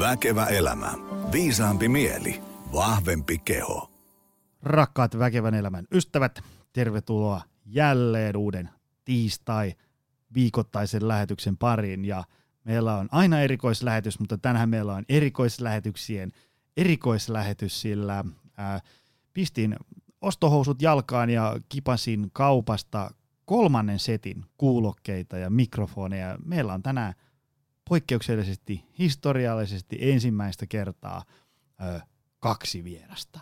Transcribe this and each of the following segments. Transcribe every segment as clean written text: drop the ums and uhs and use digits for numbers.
Väkevä elämä. Viisaampi mieli. Vahvempi keho. Rakkaat Väkevän elämän ystävät, tervetuloa jälleen uuden tiistai-viikoittaisen lähetyksen pariin. Ja meillä on aina erikoislähetys, mutta tänään meillä on erikoislähetyksien erikoislähetys, sillä pistin ostohousut jalkaan ja kipasin kaupasta kolmannen setin kuulokkeita ja mikrofoneja. Meillä on tänään poikkeuksellisesti, historiallisesti ensimmäistä kertaa kaksi vierasta.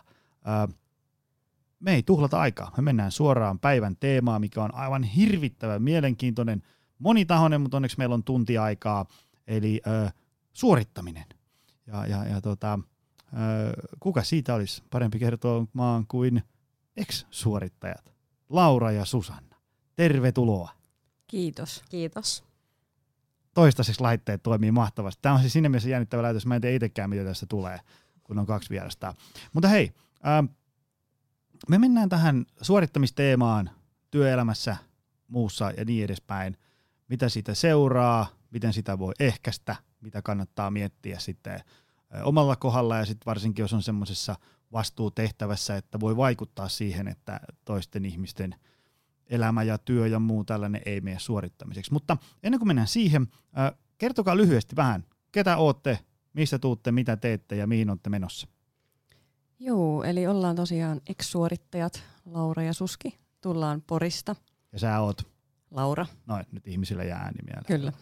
Me ei tuhlata aikaa. Me mennään suoraan päivän teemaan, mikä on aivan hirvittävän mielenkiintoinen, monitahoinen, mutta onneksi meillä on tunti aikaa, eli suorittaminen. Kuka siitä olisi parempi kertoa maan kuin ex-suorittajat, Laura ja Susanna. Tervetuloa. Kiitos. Kiitos. Toistaiseksi laitteet toimii mahtavasti. Tämä on siis sinne mielessä jännittävä lähetys. Mä en tiedä itsekään, mitä tästä tulee, kun on kaksi vierasta. Mutta hei, me mennään tähän suorittamisteemaan työelämässä, muussa ja niin edespäin. Mitä siitä seuraa, miten sitä voi ehkäistä, mitä kannattaa miettiä sitten omalla kohdalla ja sitten varsinkin, jos on semmoisessa vastuutehtävässä, että voi vaikuttaa siihen, että toisten ihmisten elämä ja työ ja muu tällainen ei mene suorittamiseksi. Mutta ennen kuin mennään siihen, kertokaa lyhyesti vähän, ketä ootte, mistä tuutte, mitä teette ja mihin olette menossa. Joo, eli ollaan tosiaan ex-suorittajat, Laura ja Suski, tullaan Porista. Ja sä oot? Laura. No, nyt ihmisillä jää ääni mieleen. Kyllä.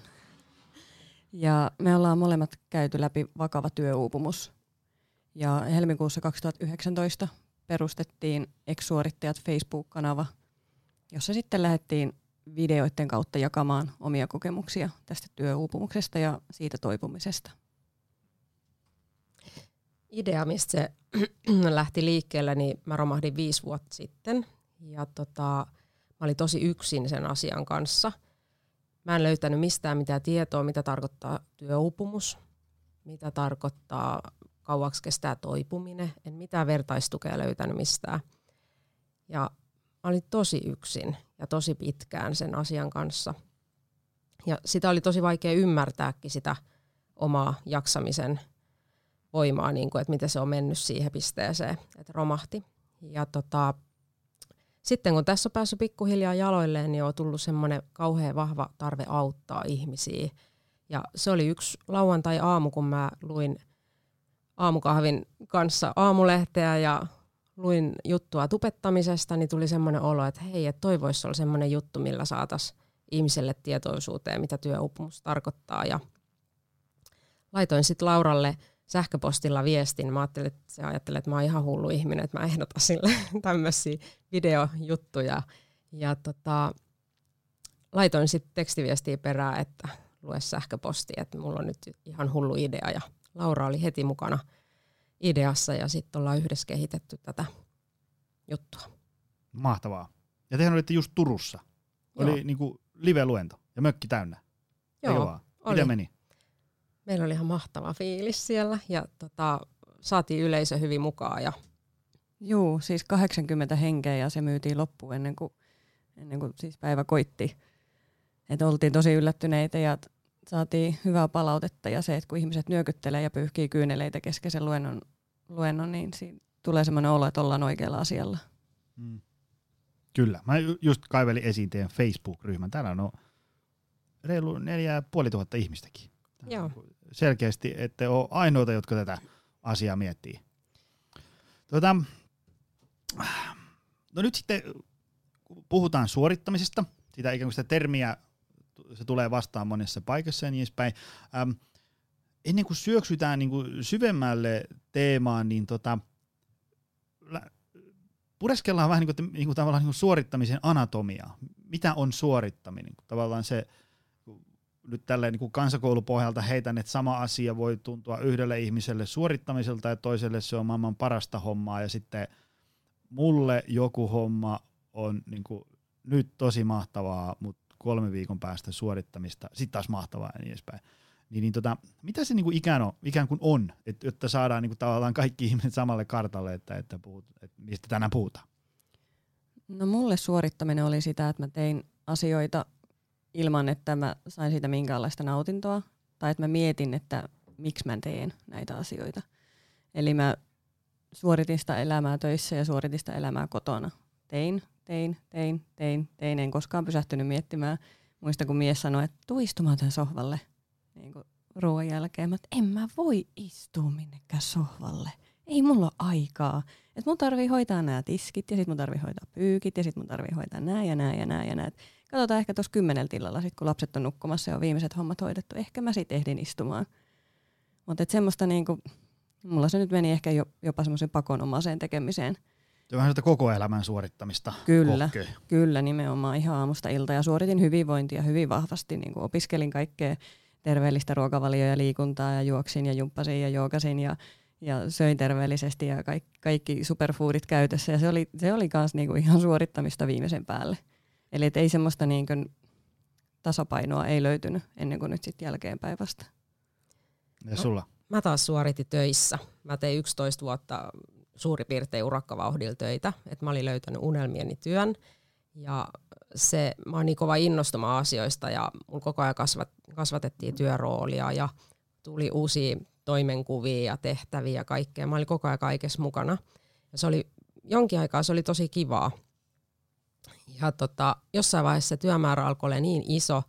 Ja me ollaan molemmat käyty läpi vakava työuupumus. Ja helmikuussa 2019 perustettiin ex-suorittajat Facebook-kanava, jossa sitten lähdettiin videoiden kautta jakamaan omia kokemuksia tästä työuupumuksesta ja siitä toipumisesta. Idea, mistä se lähti liikkeelle, niin mä romahdin 5 vuotta sitten. Ja mä olin tosi yksin sen asian kanssa. Mä en löytänyt mistään mitään tietoa, mitä tarkoittaa työuupumus, mitä tarkoittaa kauaksi kestää toipuminen. En mitään vertaistukea löytänyt mistään. Ja mä olin tosi yksin ja tosi pitkään sen asian kanssa. Ja sitä oli tosi vaikea ymmärtääkin sitä omaa jaksamisen voimaa, niin kuin, että miten se on mennyt siihen pisteeseen, että romahti. Ja sitten kun tässä on päässyt pikkuhiljaa jaloilleen, niin on tullut semmoinen kauhean vahva tarve auttaa ihmisiä. Ja se oli yksi lauantai-aamu, kun mä luin aamukahvin kanssa aamulehteä ja luin juttua tupettamisesta, niin tuli semmoinen olo, että hei, että toi voisi olla semmoinen juttu, millä saataisiin ihmiselle tietoisuuteen, mitä työuupumus tarkoittaa. Ja laitoin sitten Lauralle sähköpostilla viestin. Mä ajattelin, että se ajattelee, että mä oon ihan hullu ihminen, että mä ehdotan sille tämmöisiä videojuttuja. Ja laitoin sitten tekstiviestiä perään, että lue sähköposti, että mulla on nyt ihan hullu idea. Ja Laura oli heti mukana ideassa ja sitten ollaan yhdessä kehitetty tätä juttua. Mahtavaa. Ja tehän olitte just Turussa. Joo. Oli niinku live-luento ja mökki täynnä. Joo, oli. Miten meni? Meillä oli ihan mahtava fiilis siellä ja saatiin yleisö hyvin mukaan. Ja joo, siis 80 henkeä ja se myytiin loppuun ennen kuin siis päivä koitti. Et oltiin tosi yllättyneitä ja saatiin hyvää palautetta ja se, että kun ihmiset nyökyttelee ja pyyhkii kyyneleitä kesken sen luennon, niin siinä tulee semmoinen olo, että ollaan oikealla asialla. Mm. Kyllä. Mä just kaivelin esiin teidän Facebook-ryhmän. Täällä on reilu 4500 ihmistäkin. Joo. Selkeästi ette ole ainoita, jotka tätä asiaa miettii. No nyt sitten puhutaan suorittamisesta. Sitä ikään kuin sitä termiä se tulee vastaan monessa paikassa ja niin edespäin. Ennen kuin syöksytään niin kuin syvemmälle teemaan, niin pureskellaan vähän niin kuin tavallaan niin kuin suorittamisen anatomiaa. Mitä on suorittaminen? Tavallaan se nyt tälleen niin kuin kansakoulupohjalta heitän, että sama asia voi tuntua yhdelle ihmiselle suorittamiselta ja toiselle se on maailman parasta hommaa ja sitten mulle joku homma on niin kuin nyt tosi mahtavaa, mutta 3 viikon päästä suorittamista, sitten taas mahtavaa ja niin edespäin. Mitä se niinku ikään kuin on, jotta saadaan niinku tavallaan kaikki ihmiset samalle kartalle, että mistä tänään puhutaan? No mulle suorittaminen oli sitä, että mä tein asioita ilman, että mä sain siitä minkäänlaista nautintoa, tai että mä mietin, että miksi mä teen näitä asioita. Eli mä suoritin sitä elämää töissä ja suoritin sitä elämää kotona. Tein. En koskaan pysähtynyt miettimään. Muistan, kun mies sanoi, että tuu istumaan tämän sohvalle niin ruoan jälkeen. Mä, en mä voi istua minnekään sohvalle. Ei mulla ole aikaa. Et mun tarvii hoitaa nämä tiskit ja sit mun tarvii hoitaa pyykit ja sit mun tarvii hoitaa nää ja nää ja nää ja nää. Katsotaan ehkä tuossa 10 tilalla, sit kun lapset on nukkumassa ja on viimeiset hommat hoidettu. Ehkä mä sit ehdin istumaan. Mutta et semmoista niinku, mulla se nyt meni ehkä jopa semmoisen pakonomaiseen tekemiseen. Se on vähän sitä koko elämän suorittamista. Kyllä, nimenomaan ihan aamusta ilta. Ja suoritin hyvinvointia hyvin vahvasti. Niin kuin opiskelin kaikkea terveellistä ruokavalioa ja liikuntaa ja juoksin ja jumppasin ja joogasin ja söin terveellisesti ja kaikki superfoodit käytössä. Ja se oli kans niinku ihan suorittamista viimeisen päälle. Eli ei semmoista niinku tasapainoa ei löytynyt ennen kuin nyt sit jälkeenpäin vasta. Ja sulla? Mä taas suoritin töissä. Mä tein 11 vuotta suurin piirtein urakkavauhdilla töitä, että mä olin löytänyt unelmieni työn ja se, mä oon niin kova innostumaan asioista ja mulla koko ajan kasvatettiin työroolia ja tuli uusia toimenkuvia ja tehtäviä ja kaikkea. Mä olin koko ajan kaikessa mukana ja se oli, jonkin aikaa se oli tosi kivaa ja jossain vaiheessa se työmäärä alkoi olla niin iso,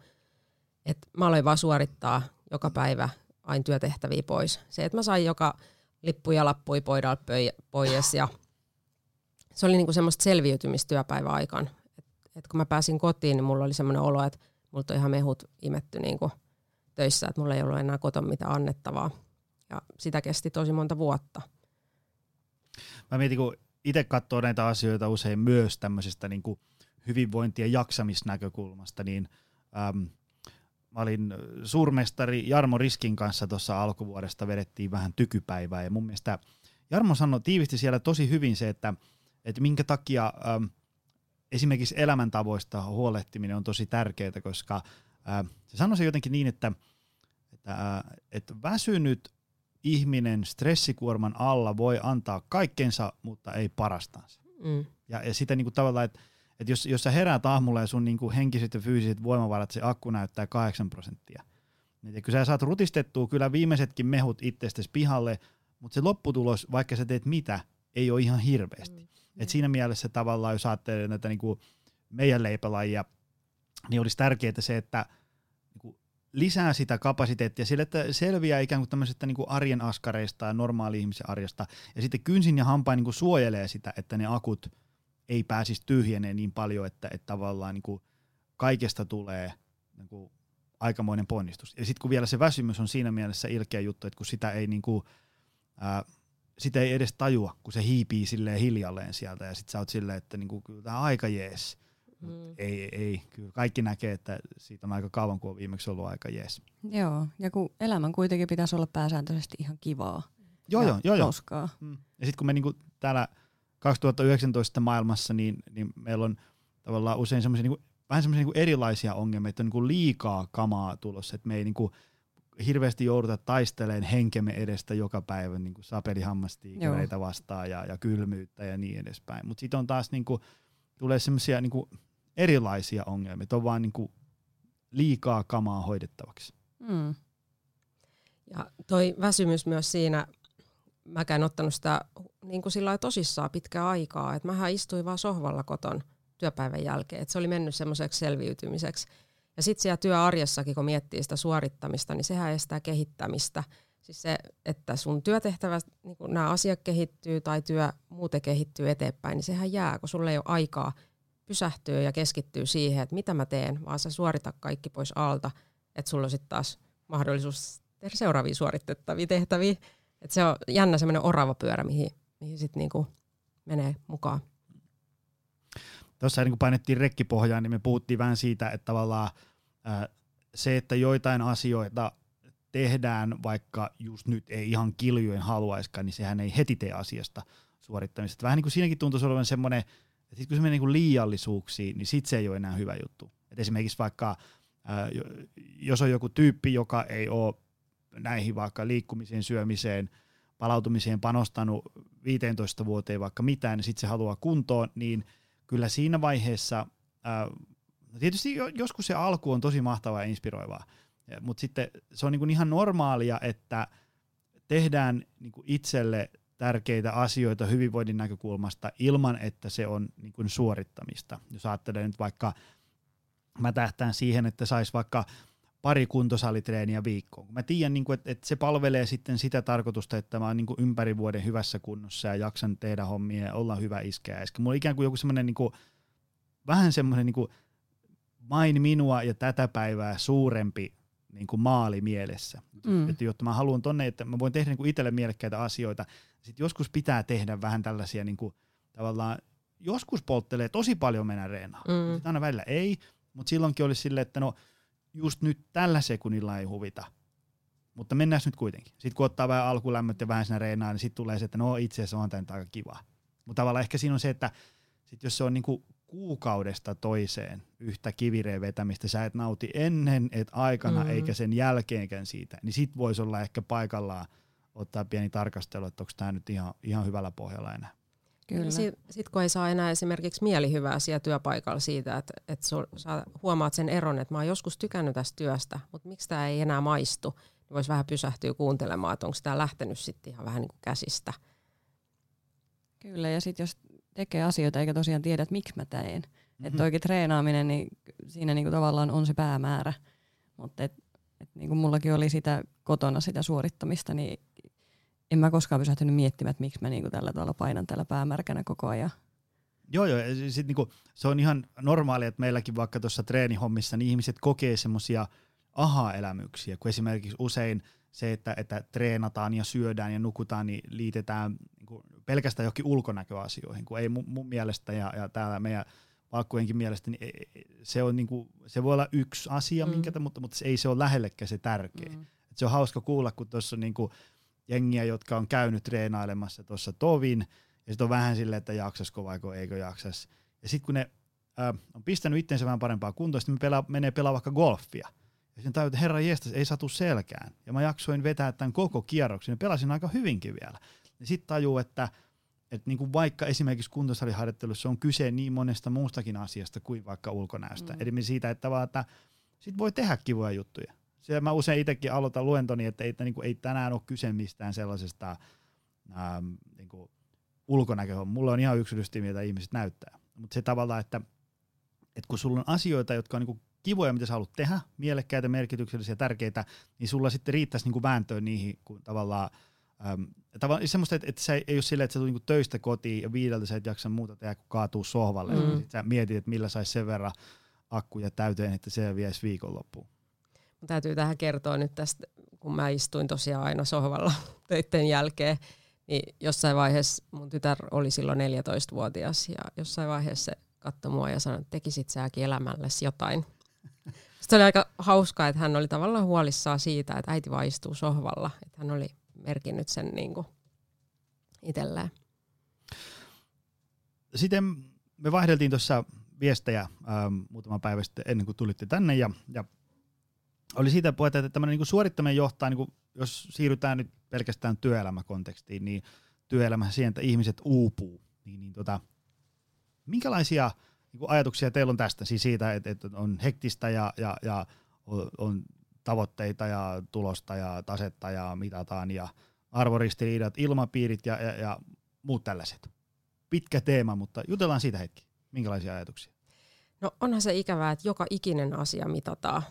että mä aloin vaan suorittaa joka päivä aina työtehtäviä pois. Se, että mä sain joka lippuja lappui poidaan pois ja se oli niinku semmoista selviytymistyöpäivän aikaan. Et kun mä pääsin kotiin, niin mulla oli semmoinen olo, että multa on ihan mehut imetty niinku töissä, että mulla ei ollut enää koton mitään annettavaa. Ja sitä kesti tosi monta vuotta. Mä mietin, kun itse katsoo näitä asioita usein myös tämmöisestä niinku hyvinvointi- ja jaksamisnäkökulmasta, niin mä olin suurmestari Jarmo Riskin kanssa tuossa alkuvuodesta, vedettiin vähän tykypäivää ja mun mielestä Jarmo sanoi tiivisti siellä tosi hyvin se, että minkä takia esimerkiksi elämäntavoista huolehtiminen on tosi tärkeää, koska se sanoi se jotenkin niin, että väsynyt ihminen stressikuorman alla voi antaa kaikkensa, mutta ei parastansa. Mm. Ja sitä niin kuin tavallaan, että jos sä heräät aamulla ja sun niinku henkiset ja fyysiset voimavarat, se akku näyttää 8%. Ja kun sä saat rutistettua kyllä viimeisetkin mehut itsestäsi pihalle, mutta se lopputulos, vaikka sä teet mitä, ei ole ihan hirveästi. Et siinä mielessä tavallaan, jos ajattelee näitä niinku meidän leipälajia, niin olisi tärkeää se, että niinku lisää sitä kapasiteettia sille, että selviää ikään kuin tämmöisestä niinku arjen askareista ja normaali-ihmisen arjesta. Ja sitten kynsin ja hampain niinku suojelee sitä, että ne akut ei pääsisi tyhjeneen niin paljon, että tavallaan niin kuin kaikesta tulee niin kuin aikamoinen ponnistus. Ja sitten kun vielä se väsymys on siinä mielessä ilkeä juttu, että kun sitä ei, niin kuin, sitä ei edes tajua, kun se hiipii silleen hiljalleen sieltä ja sitten sä oot silleen, että niin kuin, kyllä tämä on aika jees. Mut ei, kyllä kaikki näkee, että siitä on aika kauan, kun on viimeksi ollut aika jees. Joo, ja kun elämän kuitenkin pitäisi olla pääsääntöisesti ihan kivaa. Joo. Koskaan. Ja sitten kun me niin kuin täällä 2019 maailmassa, niin meillä on tavallaan usein semmoisia niin kuin, vähän semmoisia niin kuin erilaisia ongelmia, että on niin kuin liikaa kamaa tulossa, että me ei niin kuin hirveästi jouduta taisteleen henkemme edestä joka päivä niin kuin sapelihammastiikereitä vastaan ja kylmyyttä ja niin edespäin. Mutta sitten on taas niin kuin, tulee semmoisia niin kuin erilaisia ongelmia, että on vaan niin kuin liikaa kamaa hoidettavaksi. Mm. Ja toi väsymys myös siinä. Mäkään ottanut sitä niin kuin sillä lailla tosissaan pitkää aikaa, että mähän istuin vaan sohvalla koton työpäivän jälkeen, että se oli mennyt semmoiseksi selviytymiseksi. Ja sitten siellä työarjessakin, kun miettii sitä suorittamista, niin sehän estää kehittämistä. Siis se, että sun työtehtävä, niin kun nämä asiat kehittyy tai työ muuten kehittyy eteenpäin, niin sehän jää, kun sulla ei ole aikaa pysähtyä ja keskittyä siihen, että mitä mä teen, vaan sä suorita kaikki pois alta, että sulla on sitten taas mahdollisuus tehdä seuraavia suoritettavia tehtäviä. Et se on jännä semmoinen orava pyörä, mihin sitten niinku menee mukaan. Tuossa niin kun painettiin rekkipohjaan, niin me puhuttiin vähän siitä, että tavallaan se, että joitain asioita tehdään, vaikka just nyt ei ihan kiljujen haluaiskaan, niin sehän ei heti tee asiasta suorittamista. Vähän niin kuin siinäkin tuntuisi olevan semmoinen, että sit kun se menee niin liiallisuuksiin, niin sitten se ei ole enää hyvä juttu. Et esimerkiksi vaikka, jos on joku tyyppi, joka ei ole näihin vaikka liikkumiseen, syömiseen, palautumiseen panostanut 15 vuoteen vaikka mitään, ja sitten se haluaa kuntoon, niin kyllä siinä vaiheessa, tietysti joskus se alku on tosi mahtavaa ja inspiroivaa, mutta sitten se on niinku ihan normaalia, että tehdään niin kuin itselle tärkeitä asioita hyvinvoinnin näkökulmasta ilman, että se on niin kuin suorittamista. Jos ajattelee nyt vaikka, mä tähtään siihen, että sais vaikka pari kuntosalitreeniä viikkoon. Mä tiedän, niin kuin, että se palvelee sitten sitä tarkoitusta, että mä oon niin kuin ympäri vuoden hyvässä kunnossa ja jaksan tehdä hommia ja olla hyvä iskeä. Mulla on ikään kuin joku semmoinen, niin kuin, vähän semmoinen niin kuin vain minua ja tätä päivää suurempi niin kuin maali mielessä. Että jotta mä haluan tonne, että mä voin tehdä niin kuin itselle mielekkäitä asioita. Sitten joskus pitää tehdä vähän tällaisia niin kuin, tavallaan, joskus polttelee tosi paljon mennä reenaan. Sitten aina välillä ei, mutta silloinkin olisi silleen, että no just nyt tällä sekunnilla ei huvita, mutta mennään nyt kuitenkin. Sitten kun ottaa vähän alkulämmöt ja vähän siinä reenaan, niin sitten tulee se, että no itse asiassa on tämä nyt aika kiva. Mutta tavallaan ehkä siinä on se, että sit jos se on niin kuin kuukaudesta toiseen yhtä kivireen vetämistä, sä et nauti ennen, et aikana, eikä sen jälkeenkään siitä, niin sit voisi olla ehkä paikallaan ottaa pieni tarkastelu, että onko tämä nyt ihan hyvällä pohjalla enää. Kyllä. Sitten kun ei saa enää esimerkiksi mielihyvää siellä työpaikalla siitä, että sä huomaat sen eron, että mä oon joskus tykännyt tästä työstä, mutta miksi tämä ei enää maistu, niin voisi vähän pysähtyä kuuntelemaan, että onko tämä lähtenyt sitten ihan vähän niin kuin käsistä. Kyllä, ja sitten jos tekee asioita eikä tosiaan tiedä, että miksi mä teen. Että oikein treenaaminen, niin siinä niinku tavallaan on se päämäärä. Mutta niinku mullakin oli sitä kotona sitä suorittamista, niin en mä koskaan pysähtynyt miettimään, että miksi mä niinku tällä tavalla painan tällä päämärkänä koko ajan. Joo. Sit niinku, se on ihan normaalia, että meilläkin vaikka tuossa treenihommissa niin ihmiset kokee semmoisia aha-elämyksiä, kun esimerkiksi usein se, että treenataan ja syödään ja nukutaan, niin liitetään niin pelkästään johonkin ulkonäköasioihin, kun ei mun mielestä ja täällä meidän palkkojenkin mielestä, niin se, on niin kuin, se voi olla yksi asia, mutta se ei se ole lähellekään se tärkeä. Et se on hauska kuulla, kun tuossa on niin kuin jengiä, jotka on käynyt treenailemassa tuossa tovin, ja sitten on vähän silleen, että jaksasko vai eikö jaksas. Ja sitten kun ne on pistänyt itseensä vähän parempaa kuntoa, sitten menee pelaa vaikka golfia. Ja sen tajut, että herra jestas, ei satu selkään. Ja mä jaksoin vetää tämän koko kierroksen ja pelasin aika hyvinkin vielä. Ja sit tajuu, että niinku vaikka esimerkiksi kuntosaliharjoittelussa on kyse niin monesta muustakin asiasta kuin vaikka ulkonäöstä. Eli siitä, että vaan, että sit voi tehdä kivoja juttuja. Siellä mä usein itsekin aloitan luentoni, että ei tänään ole kyse mistään sellaisesta niinku ulkonäköhommasta. Mulla on ihan yksilöllisesti, mitä ihmiset näyttää. Mutta se tavallaan, että kun sulla on asioita, jotka on niinku kivoja, mitä sä haluat tehdä, mielekkäitä, merkityksellisiä, tärkeitä, niin sulla sitten riittäisi niinku vääntöön niihin, kun tavallaan semmoista, että sä ei ole silleen, että sä tulet niinku töistä kotiin ja viideltä sä et jaksa muuta tehdä, kun kaatuu sohvalle. Sitten sä mietit, että millä saisi sen verran akkuja täyteen, että se viisi viikonloppuun. Mun täytyy tähän kertoa nyt tästä, kun mä istuin tosiaan aina sohvalla töiden jälkeen, niin jossain vaiheessa mun tytär oli silloin 14-vuotias ja jossain vaiheessa se katsoi mua ja sanoi, että tekisit säkin elämällesi jotain. Se oli aika hauskaa, että hän oli tavallaan huolissaan siitä, että äiti vaan istuu sohvalla. Että hän oli merkinnyt sen niinku itselleen. Sitten me vaihdeltiin tuossa viestejä muutama päivä sitten ennen kuin tulitte tänne. Ja oli siitä puhetta, että tämmöinen niinku suorittaminen johtaa, niinku, jos siirrytään nyt pelkästään työelämäkontekstiin, niin työelämässä siihen, että ihmiset uupuu. Minkälaisia ajatuksia teillä on tästä, siis siitä, että on hektistä ja on tavoitteita ja tulosta ja tasetta ja mitataan ja arvoristiriidat, ilmapiirit ja muut tällaiset. Pitkä teema, mutta jutellaan siitä hetki. Minkälaisia ajatuksia? No onhan se ikävää, että joka ikinen asia mitataan.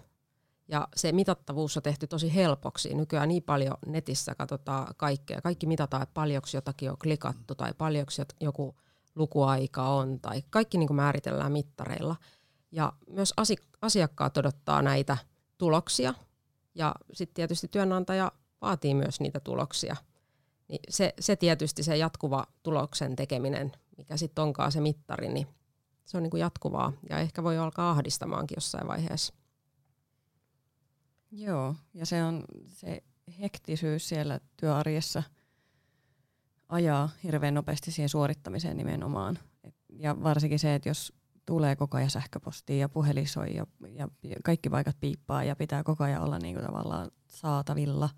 Ja se mitattavuus on tehty tosi helpoksi. Nykyään niin paljon netissä katsotaan kaikkea. Kaikki mitataan, että paljonko jotakin on klikattu tai paljonko joku lukuaika on, tai kaikki niin kuin määritellään mittareilla. Ja myös asiakkaat odottaa näitä tuloksia, ja sitten tietysti työnantaja vaatii myös niitä tuloksia. Niin se tietysti se jatkuva tuloksen tekeminen, mikä sitten onkaan se mittari, niin se on niin kuin jatkuvaa, ja ehkä voi alkaa ahdistamaankin jossain vaiheessa. Joo, ja se on se hektisyys siellä työarjessa, ajaa hirveän nopeasti siihen suorittamiseen nimenomaan. Ja varsinkin se, että jos tulee koko ajan sähköpostia ja puhelin soi ja kaikki paikat piippaa ja pitää koko ajan olla niinku tavallaan saatavilla.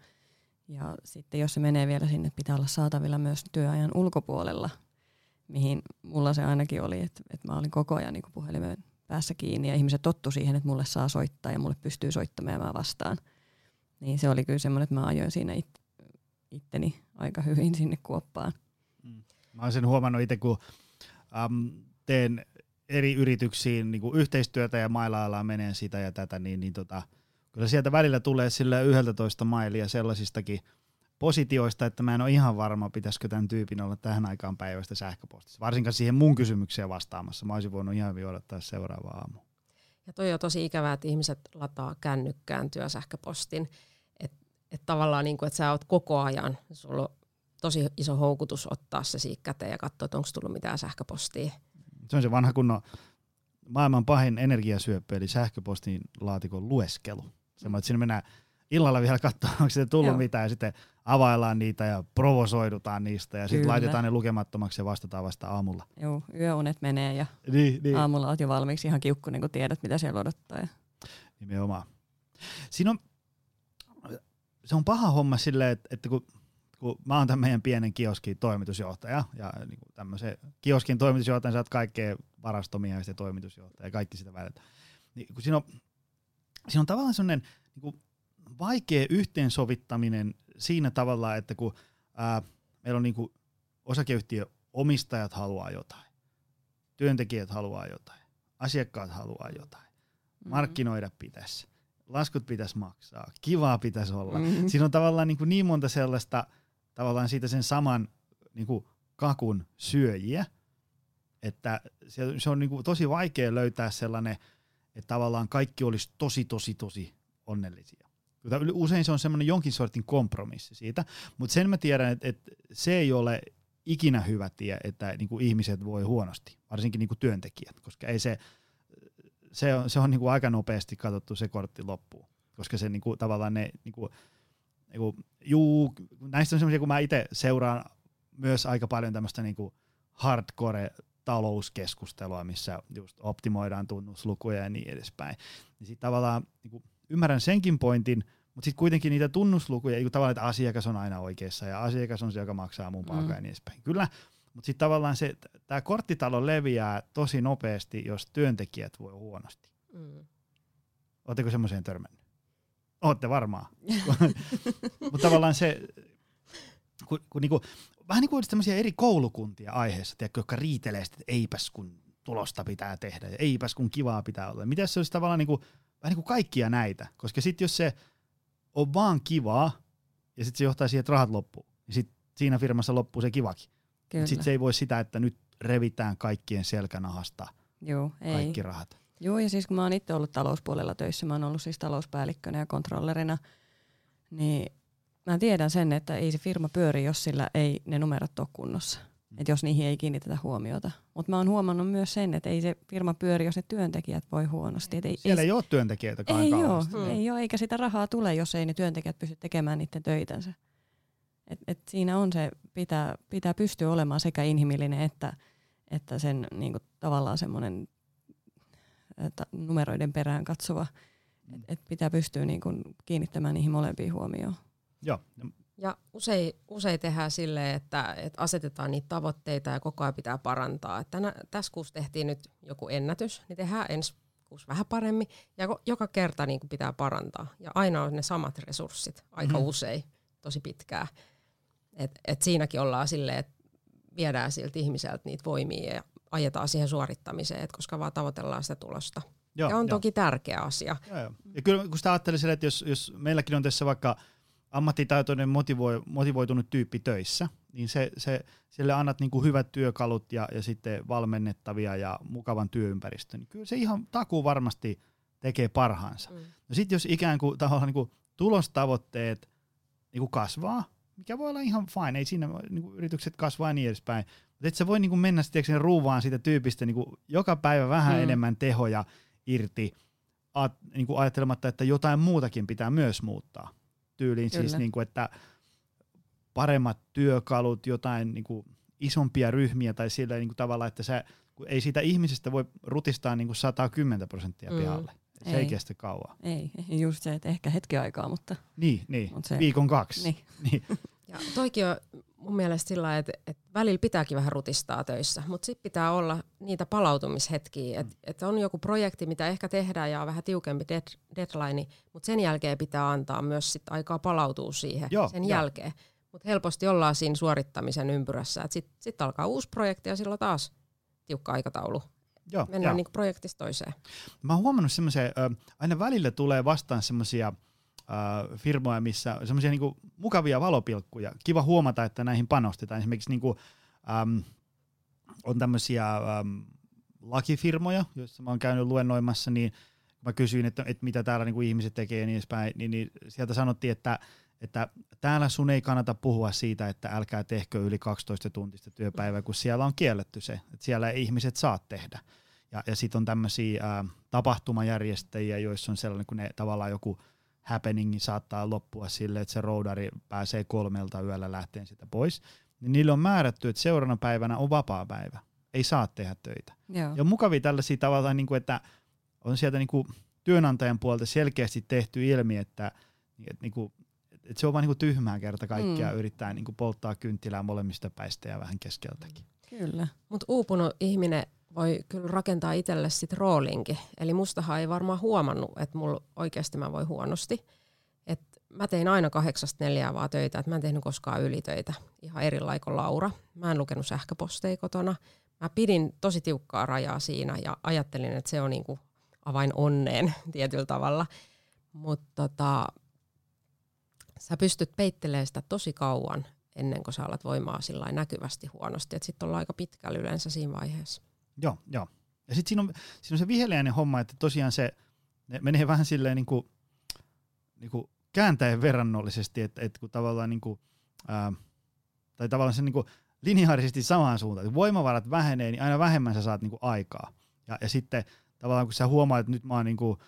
Ja sitten jos se menee vielä sinne, pitää olla saatavilla myös työajan ulkopuolella, mihin mulla se ainakin oli, että mä olin koko ajan niinku puhelimen päässä kiinni ja ihmiset tottu siihen, että mulle saa soittaa ja mulle pystyy soittamaan ja mä vastaan. Niin se oli kyllä semmoinen, että mä ajoin siinä itteni aika hyvin sinne kuoppaan. Mä oon sen huomannut itse, kun teen eri yrityksiin niin kuin yhteistyötä ja mailaillaan menee sitä ja tätä, niin kyllä sieltä välillä tulee sillä 11 mailia sellaisistakin positioista, että mä en ole ihan varma, pitäisikö tämän tyypin olla tähän aikaan päivästä sähköpostissa. Varsinkaan siihen mun kysymykseen vastaamassa. Mä olisin voinut ihan hyvin odottaa seuraavaa aamua. Ja toi on tosi ikävää, että ihmiset lataa kännykkään työsähköpostin. Että tavallaan niin kuin, että sä oot koko ajan, sulla on tosi iso houkutus ottaa se siihen käteen ja katsoa, että onko tullut mitään sähköpostia. Se on se vanha kunnon maailman pahin energiasyöppö, eli sähköpostin laatikon lueskelu. Semmoinen, että siinä mennään illalla vielä katsoa, onko siitä tullut mitään, ja sitten availlaan niitä ja provosoidutaan niistä, ja sitten laitetaan ne lukemattomaksi ja vastataan vasta aamulla. Joo, yöunet menee, ja aamulla oot jo valmiiksi ihan kiukkunen, kun tiedät, mitä siellä odottaa. Nimenomaan. Siinä on, se on paha homma silleen, että kun mä oon tämän meidän pienen kioskin toimitusjohtaja, ja niin kuin tämmöisen kioskin toimitusjohtajan sä oot kaikkea varastomiehestä ja toimitusjohtaja, ja kaikki sitä välillä. Niin, kun siinä on tavallaan sellainen niin vaikea yhteensovittaminen siinä tavalla, että kun meillä on niin kuin osakeyhtiö, omistajat haluaa jotain, työntekijät haluaa jotain, asiakkaat haluaa jotain, markkinoida pitäisi, laskut pitäisi maksaa, kivaa pitäisi olla. Siinä on tavallaan niin monta sellaista, tavallaan siitä sen saman niin kuin kakun syöjiä, että se on niin kuin tosi vaikea löytää sellainen, että tavallaan kaikki olisi tosi onnellisia. Usein se on semmoinen jonkin sortin kompromissi siitä, mutta sen mä tiedän, että se ei ole ikinä hyvä tie, että niin kuin ihmiset voi huonosti, varsinkin niin kuin työntekijät, koska ei se on niin kuin aika nopeasti katsottu se kortti loppuun, koska se niin kuin, tavallaan ne, näistä on semmoisia, kun mä itse seuraan myös aika paljon tämmöistä niin kuin hardcore-talouskeskustelua, missä just optimoidaan tunnuslukuja ja niin edespäin. Ja sit tavallaan niin kuin, ymmärrän senkin pointin, mutta sitten kuitenkin niitä tunnuslukuja, niin tavallaan, että asiakas on aina oikeassa ja asiakas on se, joka maksaa mun palkan ja niin edespäin. Kyllä, mutta sitten tavallaan tämä korttitalo leviää tosi nopeasti, jos työntekijät voi huonosti. Oletteko semmoiseen törmännyt? Ootte varmaan. Mutta tavallaan se, kun niinku, vähän niin kuin olisi tämmöisiä eri koulukuntia aiheessa, tiedätkö, jotka riitelee sitä, että eipäs kun tulosta pitää tehdä, eipäs kun kivaa pitää olla. Mitäs se olisi tavallaan niinku, vähän niin kuin kaikkia näitä, koska sitten jos se on vaan kivaa ja sitten se johtaa siihen, että rahat loppuu, niin sitten siinä firmassa loppuu se kivakin. Sitten se ei voi sitä, että nyt revitään kaikkien selkänahasta kaikki rahat. Joo, ja siis kun mä oon itse ollut talouspuolella töissä, mä oon ollut siis talouspäällikkönä ja kontrollerina, niin mä tiedän sen, että ei se firma pyöri, jos sillä ei ne numerot ole kunnossa. Että jos niihin ei kiinnitetä huomiota. Mutta mä oon huomannut myös sen, että ei se firma pyöri, jos ne työntekijät voi huonosti. Siellä ei ole työntekijöitäkaan kauheasti. Ei ole, eikä sitä rahaa tule, jos ei ne työntekijät pysty tekemään niiden töitänsä. Et siinä on se, pitää pystyä olemaan sekä inhimillinen että sen niinku, tavallaan semmoinen numeroiden perään katsova. Et pitää pystyä niinku, kiinnittämään niihin molempiin huomioon. Joo. Ja usein tehdään silleen, että asetetaan niitä tavoitteita ja koko ajan pitää parantaa. Tässä kuussa tehtiin nyt joku ennätys, niin tehdään ensi kuussa vähän paremmin. Ja joka kerta niin kuin pitää parantaa. Ja aina on ne samat resurssit aika usein, tosi pitkää. Et siinäkin ollaan silleen, että viedään siltä ihmiseltä niitä voimia ja ajetaan siihen suorittamiseen, koska vaan tavoitellaan sitä tulosta. Joo, ja on toki tärkeä asia. Joo. Ja kyllä kun sitä ajattelee, että jos meilläkin on tässä vaikka ammattitaitoinen motivoitunut tyyppi töissä, niin sille annat niinku hyvät työkalut ja sitten valmennettavia ja mukavan työympäristön. Kyllä se ihan takuu varmasti tekee parhaansa. No sitten jos ikään kuin niinku tulostavoitteet niinku kasvaa, mikä voi olla ihan fine, ei siinä niinku yritykset kasvaa ja niin edespäin, mutta et sä voi niinku mennä sitten ruuvaan siitä tyypistä niinku joka päivä vähän enemmän tehoja irti, niinku ajattelematta, että jotain muutakin pitää myös muuttaa. Tyyliin kyllä. Siis, niin kuin, että paremmat työkalut, jotain niin kuin, isompia ryhmiä tai sillä niin kuin, tavalla, että ei siitä ihmisestä voi rutistaa niin kuin 110% pihalle. Se ei kestä kauan. Ei, just se, että ehkä hetki aikaa, mutta... Niin. Se... viikon 2. Niin. Ja toikin on mun mielestä sillä lailla, että välillä pitääkin vähän rutistaa töissä, mutta sitten pitää olla niitä palautumishetkiä, että on joku projekti, mitä ehkä tehdään ja on vähän tiukempi deadline, mutta sen jälkeen pitää antaa myös sit aikaa palautua siihen jälkeen. Mutta helposti ollaan siinä suorittamisen ympyrässä. Sitten alkaa uusi projekti ja silloin taas tiukka aikataulu. Joo, mennään niin projektista toiseen. Mä oon huomannut semmoisia, aina välillä tulee vastaan semmoisia firmoja, missä semmoisia niinku mukavia valopilkkuja. Kiva huomata, että näihin panostetaan. Esimerkiksi niinku, on tämmöisiä lakifirmoja, joissa mä oon käynyt luennoimassa, niin mä kysyin, että mitä täällä niinku ihmiset tekee ja niin edespäin, niin sieltä sanottiin, että täällä sun ei kannata puhua siitä, että älkää tehkö yli 12 tuntista työpäivää, kun siellä on kielletty se, että siellä ei ihmiset saa tehdä. Ja sitten on tämmöisiä tapahtumajärjestäjiä, joissa on sellainen, kun ne tavallaan joku happening saattaa loppua sille, että se roudari pääsee 3 yöllä lähteen sitä pois. Niin niille on määrätty, että seuraavana päivänä on vapaa päivä. Ei saa tehdä töitä. Joo. Ja on mukavia tällaisia tavallaan, niin kuin, että on sieltä niin kuin työnantajan puolelta selkeästi tehty ilmi, että niin kuin, et se on vaan niinku tyhmää kerta kaikkiaan yrittää niinku polttaa kynttilää molemmista päistä ja vähän keskeltäkin. Kyllä. Mutta uupunut ihminen voi kyllä rakentaa itselle sit roolinkin. Eli mustahan ei varmaan huomannut, että mulla oikeasti mä voi huonosti. Et mä tein aina 8–4 vaan töitä, että mä en tehnyt koskaan ylitöitä. Ihan erilainen kuin Laura. Mä en lukenut sähköposteja kotona. Mä pidin tosi tiukkaa rajaa siinä ja ajattelin, että se on niinku avain onneen tietyllä tavalla. Mutta sä pystyt peittelemään sitä tosi kauan, ennen kuin sä alat voimaa sillain näkyvästi huonosti. Että sitten ollaan aika pitkällä yleensä siinä vaiheessa. Joo, joo. Ja sitten siinä on se viheliäinen homma, että tosiaan se menee vähän silleen niinku kääntäen verrannollisesti, että kun tavallaan niinku, tai tavallaan se niinku lineaarisesti samaan suuntaan. Kun voimavarat vähenee, niin aina vähemmän sä saat niinku aikaa. Ja sitten tavallaan kun sä huomaat, että nyt mä oon niinku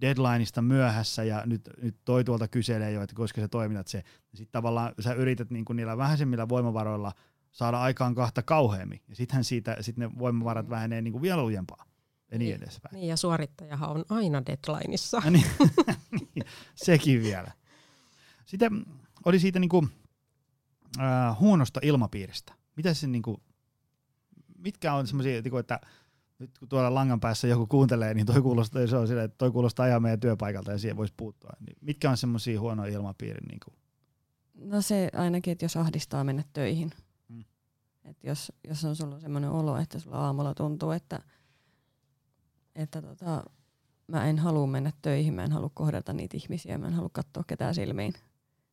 deadlineista myöhässä ja nyt toi tuolta kyselee jo, että koska sä toimitat se. Sitten tavallaan sä yrität niinku niillä vähäisemmillä voimavaroilla saada aikaan kahta kauheammin. Ja sittenhän ne voimavarat vähenee niinku vielä lujempaa ja niin edespäin. Niin ja suorittajahan on aina deadlineissa. Niin, sekin vielä. Sitten oli siitä niinku, huonosta ilmapiiristä. Mitkä on semmoisia, että nyt kun tuolla langan päässä joku kuuntelee, niin toi kuulostaa ajaa meidän työpaikalta ja siihen voisi puuttua. Niin mitkä on semmoisia huonoja ilmapiirin? No se ainakin, että jos ahdistaa mennä töihin. Että jos on sulla semmoinen olo, että sulla aamulla tuntuu, että mä en halua mennä töihin, mä en halua kohdata niitä ihmisiä, mä en halua katsoa ketään silmiin.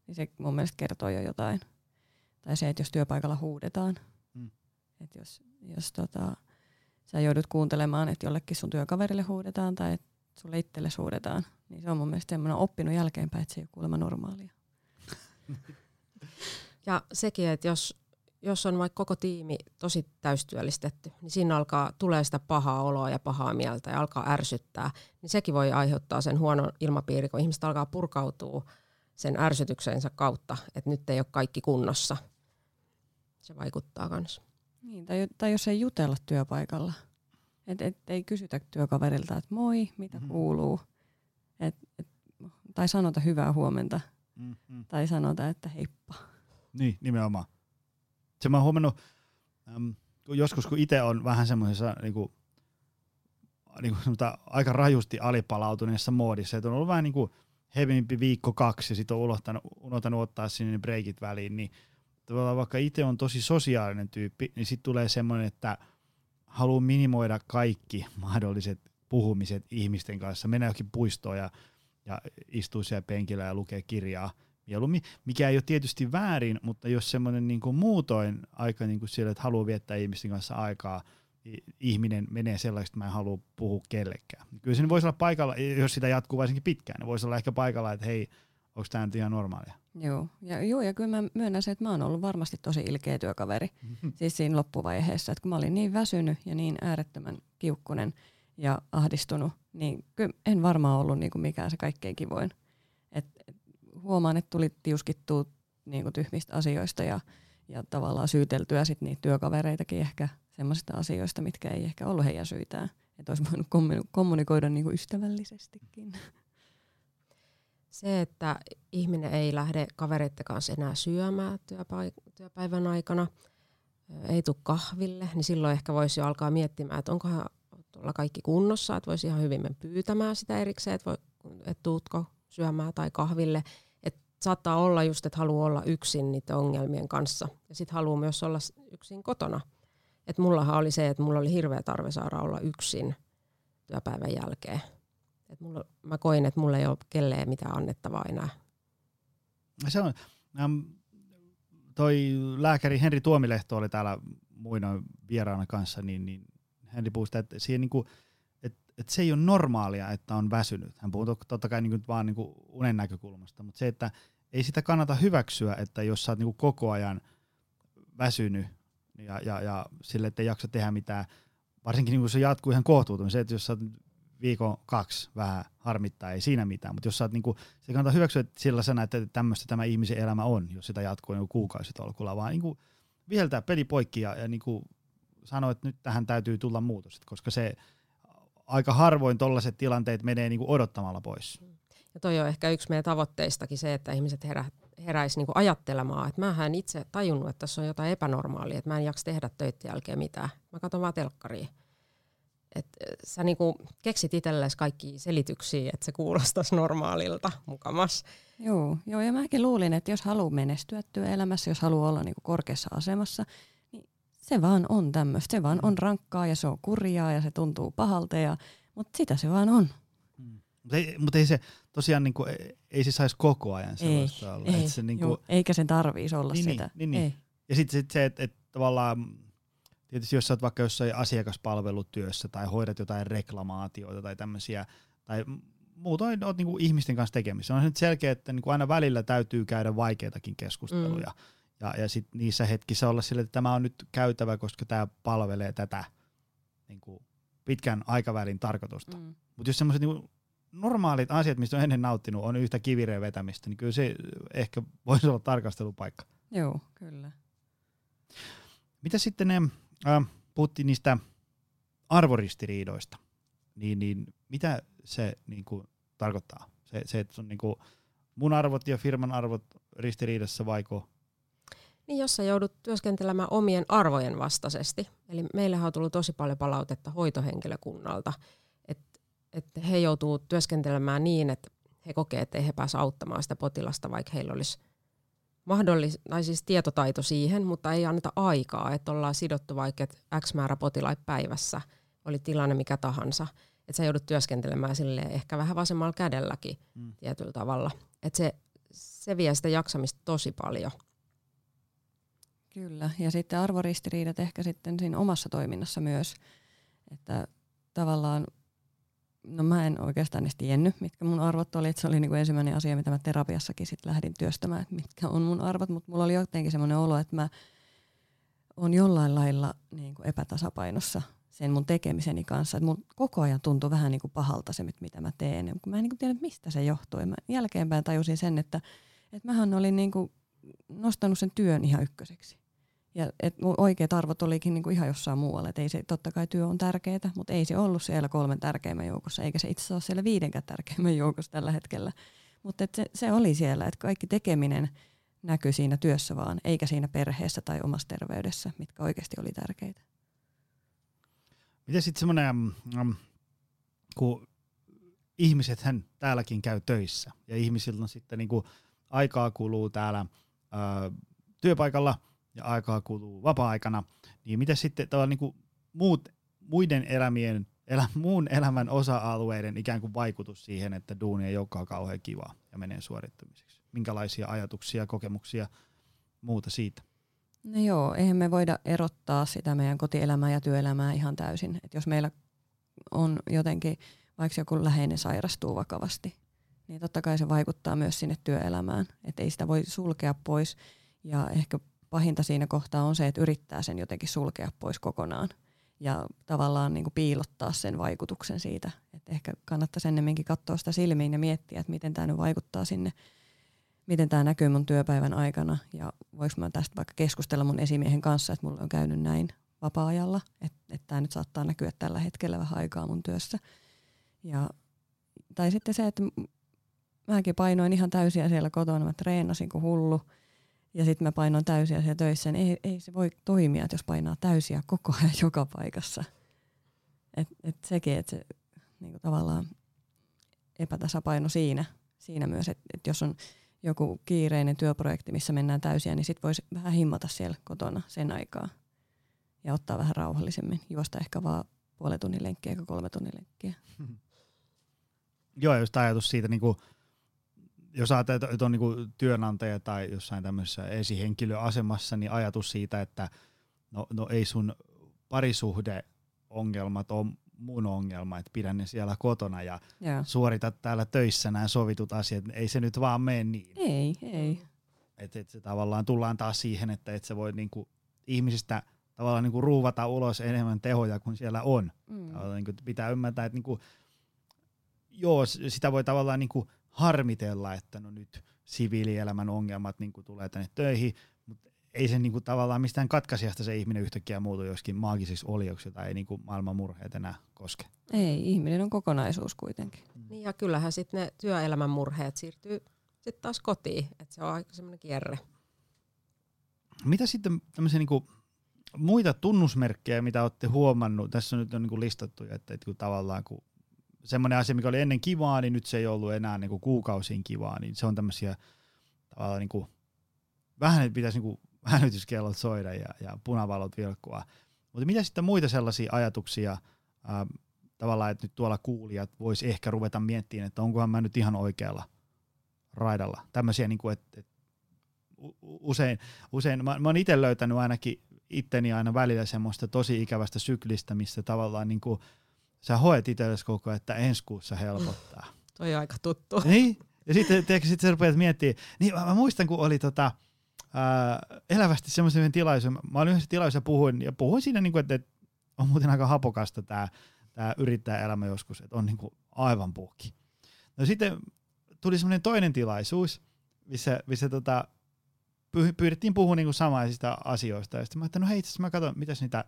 Niin se mun mielestä kertoo jo jotain. Tai se, että jos työpaikalla huudetaan. Että jos sä joudut kuuntelemaan, että jollekin sun työkaverille huudetaan tai että sulle itsellesi huudetaan. Niin se on mun mielestä semmoinen oppinut jälkeenpäin, että se ei ole kuulemma normaalia. Ja sekin, että jos on vaikka koko tiimi tosi täystyöllistetty, niin siinä tulee sitä pahaa oloa ja pahaa mieltä ja alkaa ärsyttää. Niin sekin voi aiheuttaa sen huonon ilmapiiri, kun ihmiset alkaa purkautua sen ärsytyksensä kautta, että nyt ei ole kaikki kunnossa. Se vaikuttaa kanssa. Niin, tai jos ei jutella työpaikalla, et ei kysytä työkaverilta, että moi, mitä kuuluu, tai sanota hyvää huomenta, tai sanota, että heippa. Niin, nimenomaan. Se mä oon huomannut, joskus kun itse on vähän semmoisessa niinku aika rajusti alipalautuneessa moodissa, että on ollut vähän niinku hevimpi viikko 2 ja sit on unohtanut ottaa sinne breikit väliin, niin tavallaan vaikka itse on tosi sosiaalinen tyyppi, niin sitten tulee semmoinen, että haluaa minimoida kaikki mahdolliset puhumiset ihmisten kanssa. Mennään johonkin puistoon ja istua siellä penkillä ja lukee kirjaa mieluummin, mikä ei ole tietysti väärin, mutta jos semmoinen niinku muutoin aika niinku siellä, että haluaa viettää ihmisten kanssa aikaa, niin ihminen menee sellaiseksi, että mä en halua puhua kellekään. Kyllä se voisi olla paikalla, jos sitä jatkuu varsinkin pitkään, niin voisi olla ehkä paikalla, että hei, onko tämä nyt ihan normaalia? Joo, ja kyllä mä myönnän sen, että mä oon ollut varmasti tosi ilkeä työkaveri. Siis siinä loppuvaiheessa, että kun mä olin niin väsynyt ja niin äärettömän kiukkunen ja ahdistunut, niin kyllä en varmaan ollut niinku mikään se kaikkein kivoin. Et huomaan, että tuli tiuskittua niinku tyhmistä asioista ja tavallaan syyteltyä sit niitä työkavereitakin ehkä semmoisista asioista, mitkä ei ehkä ollut heidän syytään. Että olisi voinut kommunikoida niinku ystävällisestikin. Se, että ihminen ei lähde kavereiden kanssa enää syömään työpäivän aikana, ei tule kahville, niin silloin ehkä voisi jo alkaa miettimään, että onkohan tuolla kaikki kunnossa, että voisi ihan hyvin mennä pyytämään sitä erikseen, että tuutko syömään tai kahville. Että saattaa olla just, että haluaa olla yksin niiden ongelmien kanssa. Ja sitten haluaa myös olla yksin kotona. Et mullahan oli se, että mulla oli hirveä tarve saada olla yksin työpäivän jälkeen. Et mä koin, että mulla ei ole kelleen mitään annettavaa enää. Se on, toi lääkäri Henri Tuomilehto oli täällä muinoin vieraana kanssa, niin Henri puhui sitä, että siihen niinku, että se ei ole normaalia, että on väsynyt. Hän puhuu totta kai niinku vaan niinku unen näkökulmasta, mutta se, että ei sitä kannata hyväksyä, että jos sä oot niinku koko ajan väsynyt ja sille, että ei jaksa tehdä mitään, varsinkin niinku se jatkuu ihan kohtuuttomasti, se, että jos sä oot viikon kaksi vähän harmittaa, ei siinä mitään, mutta jos sä oot niinku, se kannattaa hyväksyä sellaisena, että tämmöistä tämä ihmisen elämä on, jos sitä jatkuu niinku kuukausitolkulla, vaan niinku viheltää peli poikki ja niinku sanoo, että nyt tähän täytyy tulla muutos, koska se aika harvoin tollaiset tilanteet menee niinku odottamalla pois. Ja toi on ehkä yksi meidän tavoitteistakin se, että ihmiset heräisi niinku ajattelemaan, että mähän itse tajunnut, että tässä on jotain epänormaalia, että mä en jaksa tehdä töiden jälkeen mitään. Mä katson vaan telkkaria. Että sä niinku keksit itsellesi kaikkia selityksiä, että se kuulostaisi normaalilta mukamas. Joo, ja mäkin luulin, että jos haluaa menestyä työelämässä, jos haluaa olla niinku korkeassa asemassa, niin se vaan on tämmöistä. Se vaan on rankkaa ja se on kurjaa ja se tuntuu pahalta, mutta sitä se vaan on. Mutta ei se tosiaan, niinku, ei se saisi koko ajan sellaista olla. Ei, se niinku, juu, eikä sen tarvitsi olla niin, sitä. Niin. Ja sitten se, että tavallaan... Tietysti jos sä oot vaikka jossain asiakaspalvelutyössä tai hoidat jotain reklamaatioita tai tämmöisiä, tai muutoin oot niinku ihmisten kanssa tekemissä. On se nyt selkeä, että niinku aina välillä täytyy käydä vaikeitakin keskusteluja. Ja sit niissä hetkissä olla sille, että tämä on nyt käytävä, koska tämä palvelee tätä niinku pitkän aikavälin tarkoitusta. Mutta jos semmoiset niinku normaalit asiat, mistä on ennen nauttinut, on yhtä kivireen vetämistä, niin kyllä se ehkä voisi olla tarkastelupaikka. Joo, kyllä. Mitä sitten ne... Puhuttiin niistä arvoristiriidoista, niin mitä se niinku tarkoittaa? Se että on niinku mun arvot ja firman arvot ristiriidassa vaiko? Niin, jos sä joudut työskentelemään omien arvojen vastaisesti. Eli meillähän on tullut tosi paljon palautetta hoitohenkilökunnalta, että he joutuu työskentelemään niin, että he kokee, että ei he pääse auttamaan sitä potilasta, vaikka heillä olisi siis tietotaito siihen, mutta ei anneta aikaa, että ollaan sidottu vaikka X määrä potilaita päivässä, oli tilanne mikä tahansa. Että sä joudut työskentelemään silleen ehkä vähän vasemmalla kädelläkin tietyllä tavalla. Että se vie sitä jaksamista tosi paljon. Kyllä, ja sitten arvoristiriidat ehkä sitten siinä omassa toiminnassa myös. Että tavallaan, no mä en oikeastaan edes tiennyt, mitkä mun arvot oli. Se oli niinku ensimmäinen asia, mitä mä terapiassakin sit lähdin työstämään, että mitkä on mun arvot. Mutta mulla oli jotenkin semmoinen olo, että mä oon jollain lailla niinku epätasapainossa sen mun tekemiseni kanssa. Et mun koko ajan tuntui vähän niinku pahalta se, mitä mä teen. Kun mä en niinku tiennyt, mistä se johtui. Mä jälkeenpäin tajusin sen, että mähän olin niinku nostanut sen työn ihan ykköseksi. Ja et mun oikeat arvot olikin niinku ihan jossain muualla. Et ei se, totta kai työ on tärkeää, mutta ei se ollut siellä 3 tärkeimmän joukossa, eikä se itse asiassa ole siellä 5 tärkeimmän joukossa tällä hetkellä. Mutta se oli siellä, että kaikki tekeminen näkyi siinä työssä vaan, eikä siinä perheessä tai omassa terveydessä, mitkä oikeasti oli tärkeitä. Miten sitten semmoinen, kun ihmisethän täälläkin käy töissä, ja ihmisillä on sitten niinku aikaa kuluu täällä työpaikalla, ja aikaa kuluu vapaa-aikana, niin mitä sitten niinku muun elämän osa-alueiden ikään kuin vaikutus siihen, että duuni ei olekaan kauhean kivaa ja menee suorittamiseksi? Minkälaisia ajatuksia, kokemuksia, muuta siitä? No joo, eihän me voida erottaa sitä meidän kotielämää ja työelämää ihan täysin. Et jos meillä on jotenkin, vaikka joku läheinen sairastuu vakavasti, niin totta kai se vaikuttaa myös sinne työelämään. Et ei sitä voi sulkea pois ja ehkä pahinta siinä kohtaa on se, että yrittää sen jotenkin sulkea pois kokonaan ja tavallaan niin kuin piilottaa sen vaikutuksen siitä. Et ehkä kannattaisi ennemminkin katsoa sitä silmiin ja miettiä, että miten tämä nyt vaikuttaa sinne, miten tämä näkyy mun työpäivän aikana ja voiko mä tästä vaikka keskustella mun esimiehen kanssa, että mulla on käynyt näin vapaa-ajalla, että tämä nyt saattaa näkyä tällä hetkellä vähän aikaa mun työssä. Ja, tai sitten se, että mäkin painoin ihan täysiä siellä kotona, mä treenasin kuin hullu. Ja sitten mä painoin täysiä siellä töissä, niin ei se voi toimia, että jos painaa täysiä koko ajan joka paikassa. Et sekin, että se niinku tavallaan epätasapaino siinä myös, että jos on joku kiireinen työprojekti, missä mennään täysiä, niin sitten voisi vähän himmata siellä kotona sen aikaa ja ottaa vähän rauhallisemmin. Juosta ehkä vaan puolen tunnin lenkkiä eikä 3 tunnin lenkkiä. Joo, ja just ajatus siitä, niin kuin, jos ajatellaan, että on niin kuin työnantaja tai jossain tämmöisessä esihenkilöasemassa, niin ajatus siitä, että no ei sun parisuhdeongelmat ole mun ongelma, että pidä ne siellä kotona ja suorita täällä töissä nämä sovitut asiat, ei se nyt vaan mene niin. Ei. Et se tavallaan tullaan taas siihen, että et sä voi niinku ihmisistä tavallaan niinku ruuvata ulos enemmän tehoja kuin siellä on. Niinku pitää ymmärtää, että niinku, joo, sitä voi tavallaan niinku harmitella, että no nyt siviilielämän ongelmat niinku tulee tänne töihin, mutta ei se niinku tavallaan mistään katkaisijasta se ihminen yhtäkkiä muutu joskin maagisiksi olioksi, jota ei niinku maailman murheet enää koske. Ei, ihminen on kokonaisuus kuitenkin. Niin ja kyllähän sitten ne työelämän murheet siirtyy sitten taas kotiin, että se on aika semmoinen kierre. Mitä sitten tämmöisiä niinku muita tunnusmerkkejä, mitä olette huomannut, tässä on nyt on niinku listattu, että tavallaan kun semmoinen asia, mikä oli ennen kivaa, niin nyt se ei ollut enää niinku kuukausiin kivaa, niin se on tämmöisiä tavallaan niinku, vähän nyt pitäisi niinku hälytyskellot soida ja punavalot vilkkua. Mutta mitä sitten muita sellaisia ajatuksia, tavallaan, että nyt tuolla kuulijat vois ehkä ruveta miettimään, että onkohan mä nyt ihan oikealla raidalla. Tämmöisiä, niin kuin, että usein mä oon itse löytänyt ainakin itteni aina välillä semmoista tosi ikävästä syklistä, missä tavallaan niin kuin, sä hoet itsellesi koko ajan, että ensi kuussa helpottaa. Toi on aika tuttu. Niin? Ja sitten sä rupeat miettimään. Niin, mä muistan, kun oli elävästi semmoisen tilaisuuden. Mä olin yhdessä tilaisuudessa puhuin siinä, että on muuten aika hapokasta tää yrittäjäelämä joskus, että on aivan puhki. No sitten tuli semmoinen toinen tilaisuus, missä pyydettiin puhua samaisista asioista. Ja sitten mä ajattelin, no hei, itse asiassa mä katson, mitäs niitä,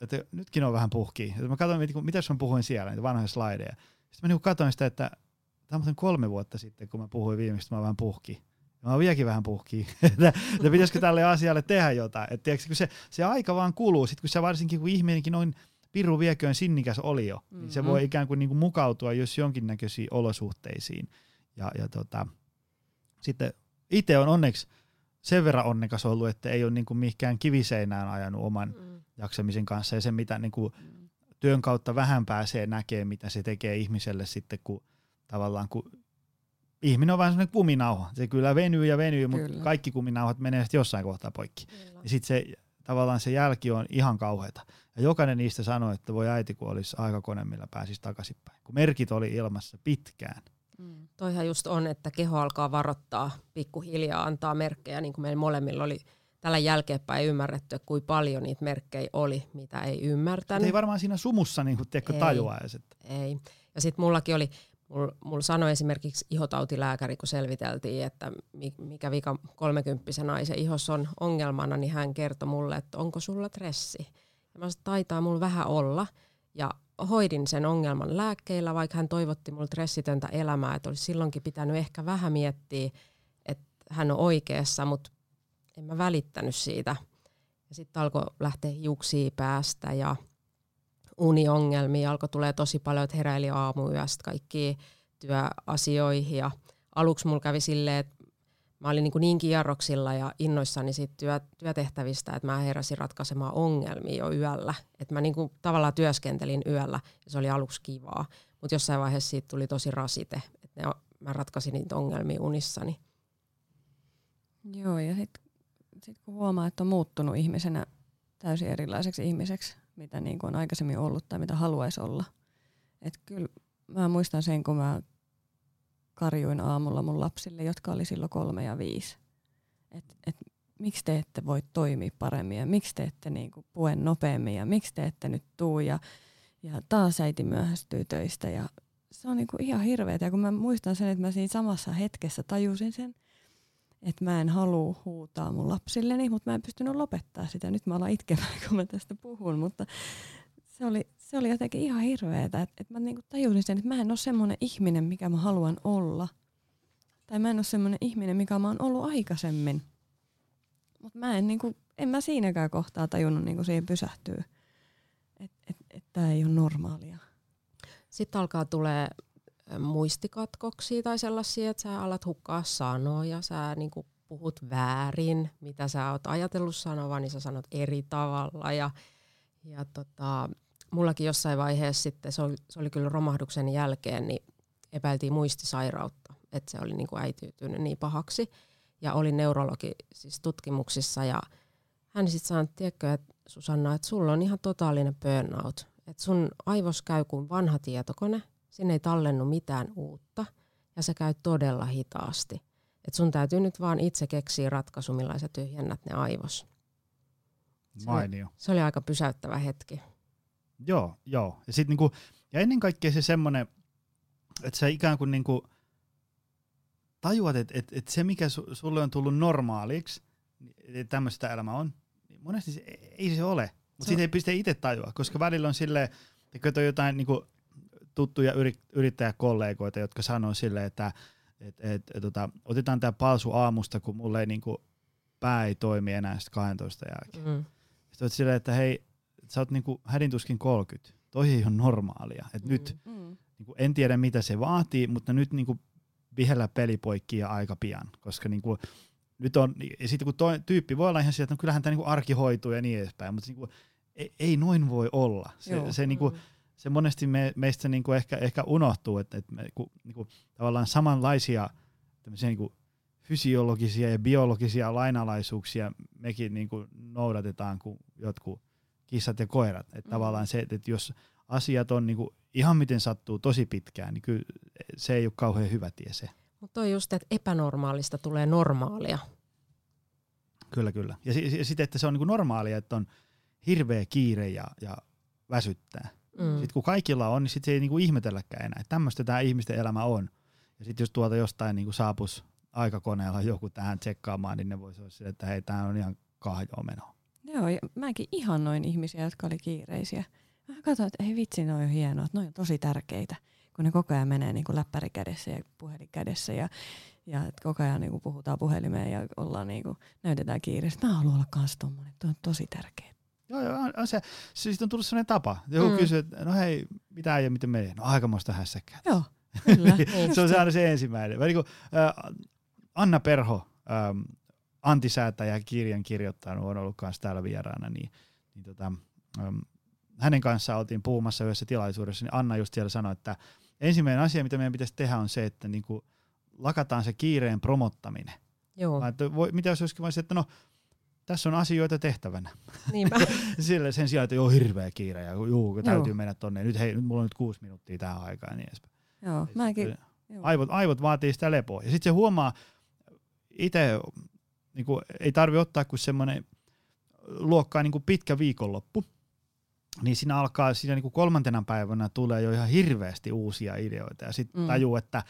että nytkin on vähän puhki. Ja mä katson, mitäs mä puhuin siellä, niitä vanhoja slaideja. Sitten mä katsoin sitä, että tämä on muuten 3 vuotta sitten, kun mä puhuin viimeksi, mä oon vähän puhki. Mä oon vieläkin vähän puhkia, että pitäisikö tälle asialle tehdä jotain. Et tiiäks, kun se aika vaan kuluu, sit kun se varsinkin kun ihminenkin noin pirun vieköön sinnikäs oli jo, niin se voi ikään kuin niinku mukautua jos jonkinnäköisiin olosuhteisiin. Ja sitten itse on onneksi sen verran onnekas ollut, että ei ole niinku mihinkään kiviseinään ajanut oman jaksamisen kanssa ja sen mitä niinku työn kautta vähän pääsee näkemään, mitä se tekee ihmiselle sitten, kun tavallaan ihminen on vähän semmoinen kuminauha. Se kyllä venyy, mutta kaikki kuminauhat menee sitten jossain kohtaa poikki. Kyllä. Ja sitten se, tavallaan se jälki on ihan kauheata. Ja jokainen niistä sanoi, että voi äiti, kun olisi aikakone, millä pääsisi takaisinpäin. Kun merkit oli ilmassa pitkään. Toihan just on, että keho alkaa varoittaa pikkuhiljaa, antaa merkkejä. Niin kuin meillä molemmilla oli tällä jälkeenpäin ymmärretty, kuinka paljon niitä merkkejä oli, mitä ei ymmärtänyt. Mutta ei varmaan siinä sumussa niin tajua. Ei. Ja sitten mullakin oli... Mulla sanoi esimerkiksi ihotautilääkäri, kun selviteltiin, että mikä vika 30 naisen ihossa on ongelmana, niin hän kertoi mulle, että onko sulla stressi. Ja mä sanoin, että taitaa mulla vähän olla. Ja hoidin sen ongelman lääkkeillä, vaikka hän toivotti mulle stressitöntä elämää, että olisi silloinkin pitänyt ehkä vähän miettiä, että hän on oikeassa, mutta en mä välittänyt siitä. Ja sitten alkoi lähteä hiuksia päästä ja... uniongelmia, alkoi tulee tosi paljon, että heräili aamuyöstä kaikkiin työasioihin ja aluksi mulla kävi silleen, että mä olin niin kierroksilla ja innoissani siitä työtehtävistä, että mä heräsin ratkaisemaan ongelmia jo yöllä, että mä tavallaan työskentelin yöllä ja se oli aluksi kivaa, mutta jossain vaiheessa siitä tuli tosi rasite, että mä ratkaisin niitä ongelmia unissani. Joo ja sit kun huomaa, että on muuttunut ihmisenä täysin erilaiseksi ihmiseksi, mitä on aikaisemmin ollut tai mitä haluaisi olla. Et kyllä mä muistan sen, kun mä karjuin aamulla mun lapsille, jotka oli silloin 3 ja 5. Et miksi te ette voi toimia paremmin ja miksi te ette pue nopeammin ja miksi te ette nyt tuu ja taas äiti myöhästyy töistä. Ja se on ihan hirveetä. Ja kun mä muistan sen, että mä siinä samassa hetkessä tajusin sen, että mä en halua huutaa mun lapsilleni, mutta mä en pystynyt lopettaa sitä. Nyt mä alan itkemään, kun mä tästä puhun, mutta se oli jotenkin ihan hirveetä. Että mä tajusin sen, että mä en ole semmoinen ihminen, mikä mä haluan olla. Tai mä en ole semmoinen ihminen, mikä mä oon ollut aikaisemmin. Mutta mä en mä siinäkään kohtaa tajunnut siihen pysähtyä. Että tää ei ole normaalia. Sitten alkaa tulee muistikatkoksia tai sellaisia, että sä alat hukkaa sanoja, sä niinku puhut väärin, mitä sä oot ajatellut sanoa, niin sä sanot eri tavalla. Ja mullakin jossain vaiheessa sitten, se oli kyllä romahduksen jälkeen, niin epäiltiin muistisairautta, että se oli niinku äitiytynyt niin pahaksi. Ja oli neurologi siis tutkimuksissa ja hän sitten sanoi, että tiedätkö, että Susanna, että sulla on ihan totaalinen burnout. Että sun aivos käy kuin vanha tietokone, sinne ei tallennu mitään uutta ja se käy todella hitaasti. Että sun täytyy nyt vaan itse keksiä ratkaisu, millä sä tyhjennät ne aivos. Se oli aika pysäyttävä hetki. Joo. Ja, sit niinku, ja ennen kaikkea se semmoinen, että sä ikään kuin niinku tajuat, että et se mikä sulle on tullut normaaliksi, että tämmöistä elämä on, niin monesti se, ei se ole. Mutta siitä ei pysty itse tajua, koska välillä on silleen, että kato jotain niinku tuttuja yrittäjäkollegoita, jotka sanoo silleen, että otetaan tämä palsu aamusta, kun mulle ei niinku pää ei toimi enää sitten 12 jälkeen. Mm-hmm. Sitten olet silleen, että hei, sä oot niinku hädintuskin 30. Toi ei ole normaalia. Et nyt, niinku, en tiedä mitä se vaatii, mutta nyt niinku vihellä pelipoikkia aika pian, koska niinku, nyt on, ja sitten kun toi tyyppi voi olla ihan sieltä, että no kyllähän tämä niinku arki hoituu ja niin edespäin, mutta niinku, ei noin voi olla. Se monesti meistä niinku ehkä unohtuu, että me, niinku, tavallaan samanlaisia niinku, fysiologisia ja biologisia lainalaisuuksia mekin niinku, noudatetaan kuin jotkut kissat ja koirat. Et tavallaan se, että jos asiat on niinku, ihan miten sattuu tosi pitkään, niin kyllä se ei ole kauhean hyvä tie se. Mutta on just, että epänormaalista tulee normaalia. Kyllä. Ja sitten, että se on niinku normaalia, että on hirveä kiire ja väsyttää. Sitten kun kaikilla on, niin sit se ei niinku ihmetelläkään enää. Tämmöistä tämä ihmisten elämä on. Ja sitten jos tuolta jostain niinku saapuisi aikakoneella joku tähän tsekkaamaan, niin ne voisi olla sille, että hei, tämä on ihan kahjoa menoa. Joo, ja mäkin ihannoin ihmisiä, jotka oli kiireisiä. Mä katsoin, että ei vitsi, noi on hienoa, että noi on tosi tärkeitä. Kun ne koko ajan menee niin kuin läppäri kädessä ja puhelin kädessä ja koko ajan niin kuin puhutaan puhelimeen ja ollaan niin kuin, näytetään kiireesti. Mä haluan olla kans tommonen, tuo on tosi tärkeä. Joo, on se. Siis on tullut sellainen tapa. Joku kysyy, että no hei, mitä ei ja miten menee? No aikamoista hässäkkää. Joo, kyllä. Se on aina se ensimmäinen. Niin kuin, Anna Perho, antisäätäjä kirjan kirjoittanut, on ollut kans täällä vieraana, niin hänen kanssaan oltiin puhumassa yhdessä tilaisuudessa, niin Anna just siellä sanoi, että ensimmäinen asia, mitä meidän pitäisi tehdä, on se, että niinku lakataan se kiireen promottaminen. Joo. Mitä jos olisikin voisi, että no, tässä on asioita tehtävänä. Niinpä. Sillä sen sijaan, että joo, hirveä kiire, ja juu, täytyy mennä tonne. Nyt mulla on nyt 6 minuuttia tähän aikaan ja niin edespäin. Joo, mäkin. Aivot vaatii sitä lepoa. Ja sitten se huomaa, itse niinku, ei tarvitse ottaa kuin semmoinen luokkaa niinku pitkä viikonloppu. Niin siinä alkaa, siinä niinku 3. päivänä tulee jo ihan hirveästi uusia ideoita ja sitten tajuu, että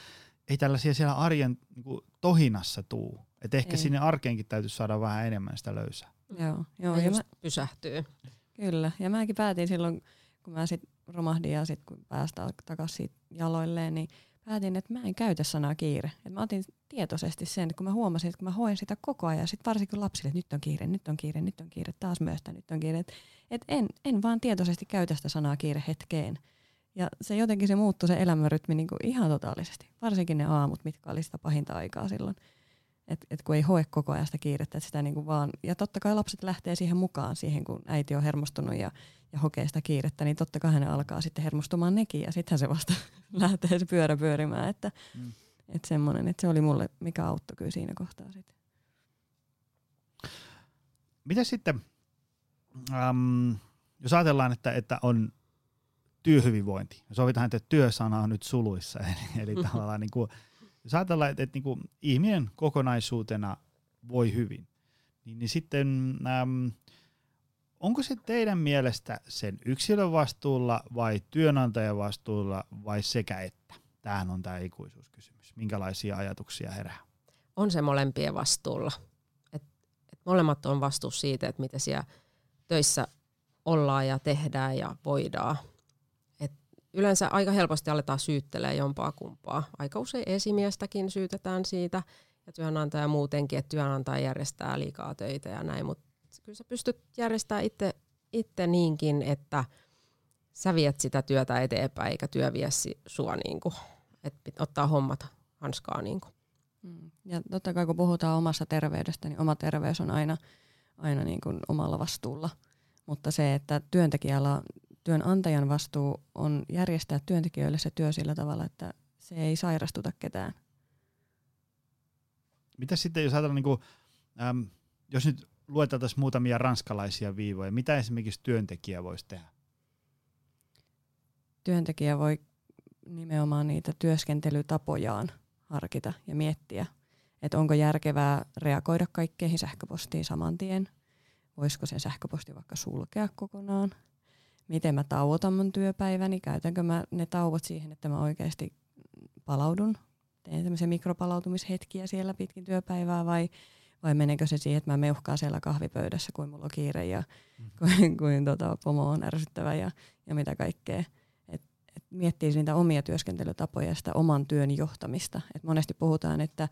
ei tällaisia siellä arjen niinku tohinassa tuu. Et ehkä sinne arkeenkin täytyisi saada vähän enemmän sitä löysää. Joo, ja pysähtyy. Kyllä, ja mäkin päätin silloin, kun mä sit romahdin ja sit kun päästään takaisin jaloilleen, niin päätin, että mä en käytä sanaa kiire. Et mä otin tietoisesti sen, että kun mä huomasin, että kun mä hoin sitä koko ajan, sit varsinkin lapsille, että nyt on kiire, taas myöstä, nyt on kiire. Että en vaan tietoisesti käytä sitä sanaa kiire hetkeen. Ja se jotenkin se muuttui se elämänrytmi niinku ihan totaalisesti. Varsinkin ne aamut, mitkä oli sitä pahinta aikaa silloin. Et kun ei hoe koko ajan sitä kiirettä, että sitä niinku vaan... Ja totta kai lapset lähtee siihen mukaan, siihen kun äiti on hermostunut ja hokee sitä kiirettä, niin totta kai hän alkaa sitten hermostumaan nekin. Ja sittenhän se vasta lähtee se pyörä pyörimään. Että se oli mulle, mikä auttoi kyllä siinä kohtaa sitten. Mitä sitten... jos ajatellaan, että on työhyvinvointi, sovitaan, että työsana on nyt suluissa, eli tavallaan niin kuin, jos ajatellaan, että niin kuin ihminen kokonaisuutena voi hyvin, niin sitten onko se teidän mielestä sen yksilön vastuulla vai työnantajan vastuulla vai sekä että? Tämähän on tämä ikuisuuskysymys. Minkälaisia ajatuksia herää? On se molempien vastuulla. Et molemmat on vastuus siitä, että mitä siellä töissä ollaan ja tehdään ja voidaan. Et yleensä aika helposti aletaan syyttelemään jompaa kumpaa. Aika usein esimiestäkin syytetään siitä ja työnantaja muutenkin, että työnantaja järjestää liikaa töitä ja näin. Mutta kyllä sä pystyt järjestämään itse niinkin, että sä viet sitä työtä eteenpäin eikä työ vie sua. Niinku. että ottaa hommat hanskaa. Niin kuin. Ja totta kai kun puhutaan omasta terveydestä, niin oma terveys on aina niin kuin omalla vastuulla. Mutta se, että työnantajan vastuu on järjestää työntekijöille se työ sillä tavalla, että se ei sairastuta ketään. Mitä sitten, jos ajatellaan, niin kuin, jos nyt luetaan tässä muutamia ranskalaisia viivoja, mitä esimerkiksi työntekijä voisi tehdä? Työntekijä voi nimenomaan niitä työskentelytapojaan harkita ja miettiä, että onko järkevää reagoida kaikkeihin sähköpostiin saman tien. Voisiko sen sähköposti vaikka sulkea kokonaan? Miten mä tauotan mun työpäiväni? Käytänkö mä ne tauot siihen, että mä oikeasti palaudun? Teen tämmöisiä mikropalautumishetkiä siellä pitkin työpäivää vai meneekö se siihen, että mä meuhkaan siellä kahvipöydässä, kun mulla on kiire ja kun pomo on ärsyttävä ja mitä kaikkea. Et miettii niitä omia työskentelytapoja ja sitä oman työn johtamista. Et monesti puhutaan, että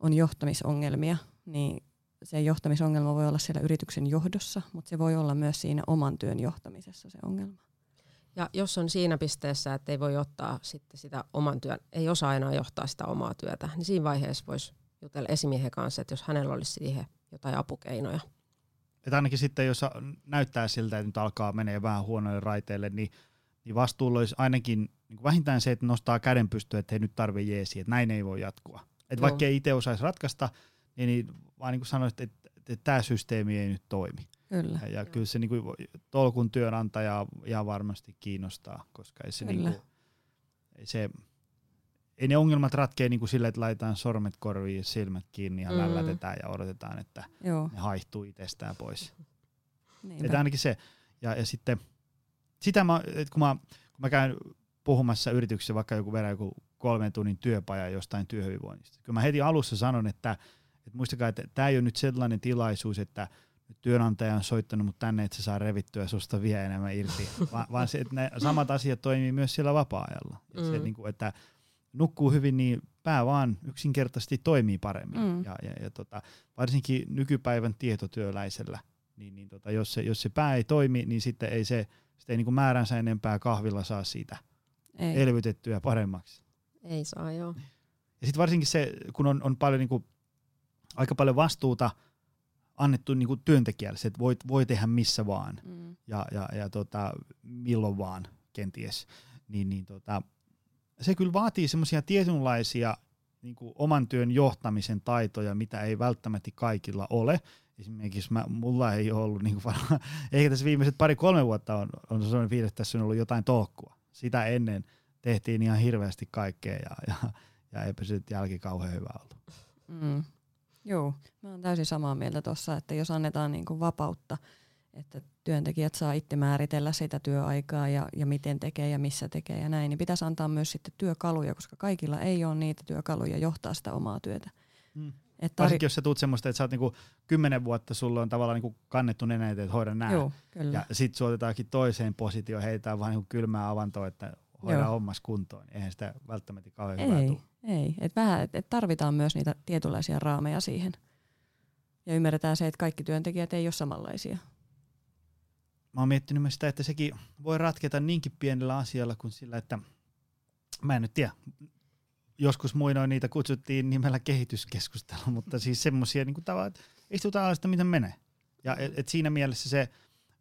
on johtamisongelmia, niin se johtamisongelma voi olla siellä yrityksen johdossa, mutta se voi olla myös siinä oman työn johtamisessa se ongelma. Ja jos on siinä pisteessä, että ei voi ottaa sitten sitä oman työn, ei osaa enää johtaa sitä omaa työtä, niin siinä vaiheessa voisi jutella esimiehen kanssa, että jos hänellä olisi siihen jotain apukeinoja. Että ainakin sitten, jos näyttää siltä, että nyt alkaa menee vähän huonoille raiteille, niin vastuulla olisi ainakin niin vähintään se, että nostaa käden pystyyn, että hei, nyt tarvii jeesiä, että näin ei voi jatkua. Että vaikka ei itse osaisi ratkaista, niin vaan niin kuin sanoisit, että tämä systeemi ei nyt toimi. Kyllä. Ja kyllä se niin kuin, tolkun työnantajaa ihan varmasti kiinnostaa, koska ei ne ongelmat ratkea niin kuin sillä, että laitetaan sormet korviin ja silmät kiinni ja lällätetään ja odotetaan, että ne haihtuu itsestään pois. Että ainakin se. Ja sitten sitä kun mä käyn puhumassa yrityksessä vaikka joku 3 tunnin työpaja jostain työhyvinvoinnista. Kyllä mä heti alussa sanon, että muistakaa, että tämä ei ole nyt sellainen tilaisuus, että työnantaja on soittanut, mutta tänne et sä saa revittyä, susta vie enemmän irti. Vaan se, että ne samat asiat toimii myös siellä vapaa-ajalla. Mm. Se, että nukkuu hyvin, niin pää vaan yksinkertaisesti toimii paremmin. Mm. Ja varsinkin nykypäivän tietotyöläisellä, niin jos se pää ei toimi, niin sitten ei se... Sitä ei niin kuin määränsä enempää kahvilla saa siitä elvytettyä paremmaksi. Ei saa, joo. Ja sitten varsinkin se, kun on paljon niin kuin, aika paljon vastuuta annettu niin kuin työntekijälle, että voi tehdä missä vaan ja milloin vaan kenties, niin se kyllä vaatii semmoisia tietynlaisia niin kuin oman työn johtamisen taitoja, mitä ei välttämättä kaikilla ole. Esimerkiksi mulla ei ole ollut, niin kuin, eikä tässä viimeiset 2-3 vuotta on sellainen fiilis, että tässä on ollut jotain tolkkua. Sitä ennen tehtiin ihan hirveästi kaikkea ja eipä se jälki kauhean hyvä ollut. Mm. Joo, mä oon täysin samaa mieltä tuossa, että jos annetaan niin kuin vapautta, että työntekijät saa itse määritellä sitä työaikaa ja miten tekee ja missä tekee ja näin, niin pitäisi antaa myös sitten työkaluja, koska kaikilla ei ole niitä työkaluja johtaa sitä omaa työtä. Mm. Varsinkin jos sä tuut semmoista, että sä oot niinku 10 vuotta, sulla on tavallaan niinku kannettu nenä eteen, että hoida nää. Joo, ja sit suotetaankin toiseen positioon, heitään vaan niinku kylmää avantoa, että hoida hommas kuntoon. Eihän sitä välttämättä kauhean hyvää tule. Ei, et tarvitaan myös niitä tietynlaisia raameja siihen. Ja ymmärretään se, että kaikki työntekijät ei ole samanlaisia. Mä oon miettinyt myös sitä, että sekin voi ratketa niinkin pienellä asialla kuin sillä, että mä en nyt tiedä. Joskus muinoin niitä kutsuttiin nimellä kehityskeskustelu, mutta siis semmoisia niin tavalla, että istutaan alas, miten menee. Ja et siinä mielessä se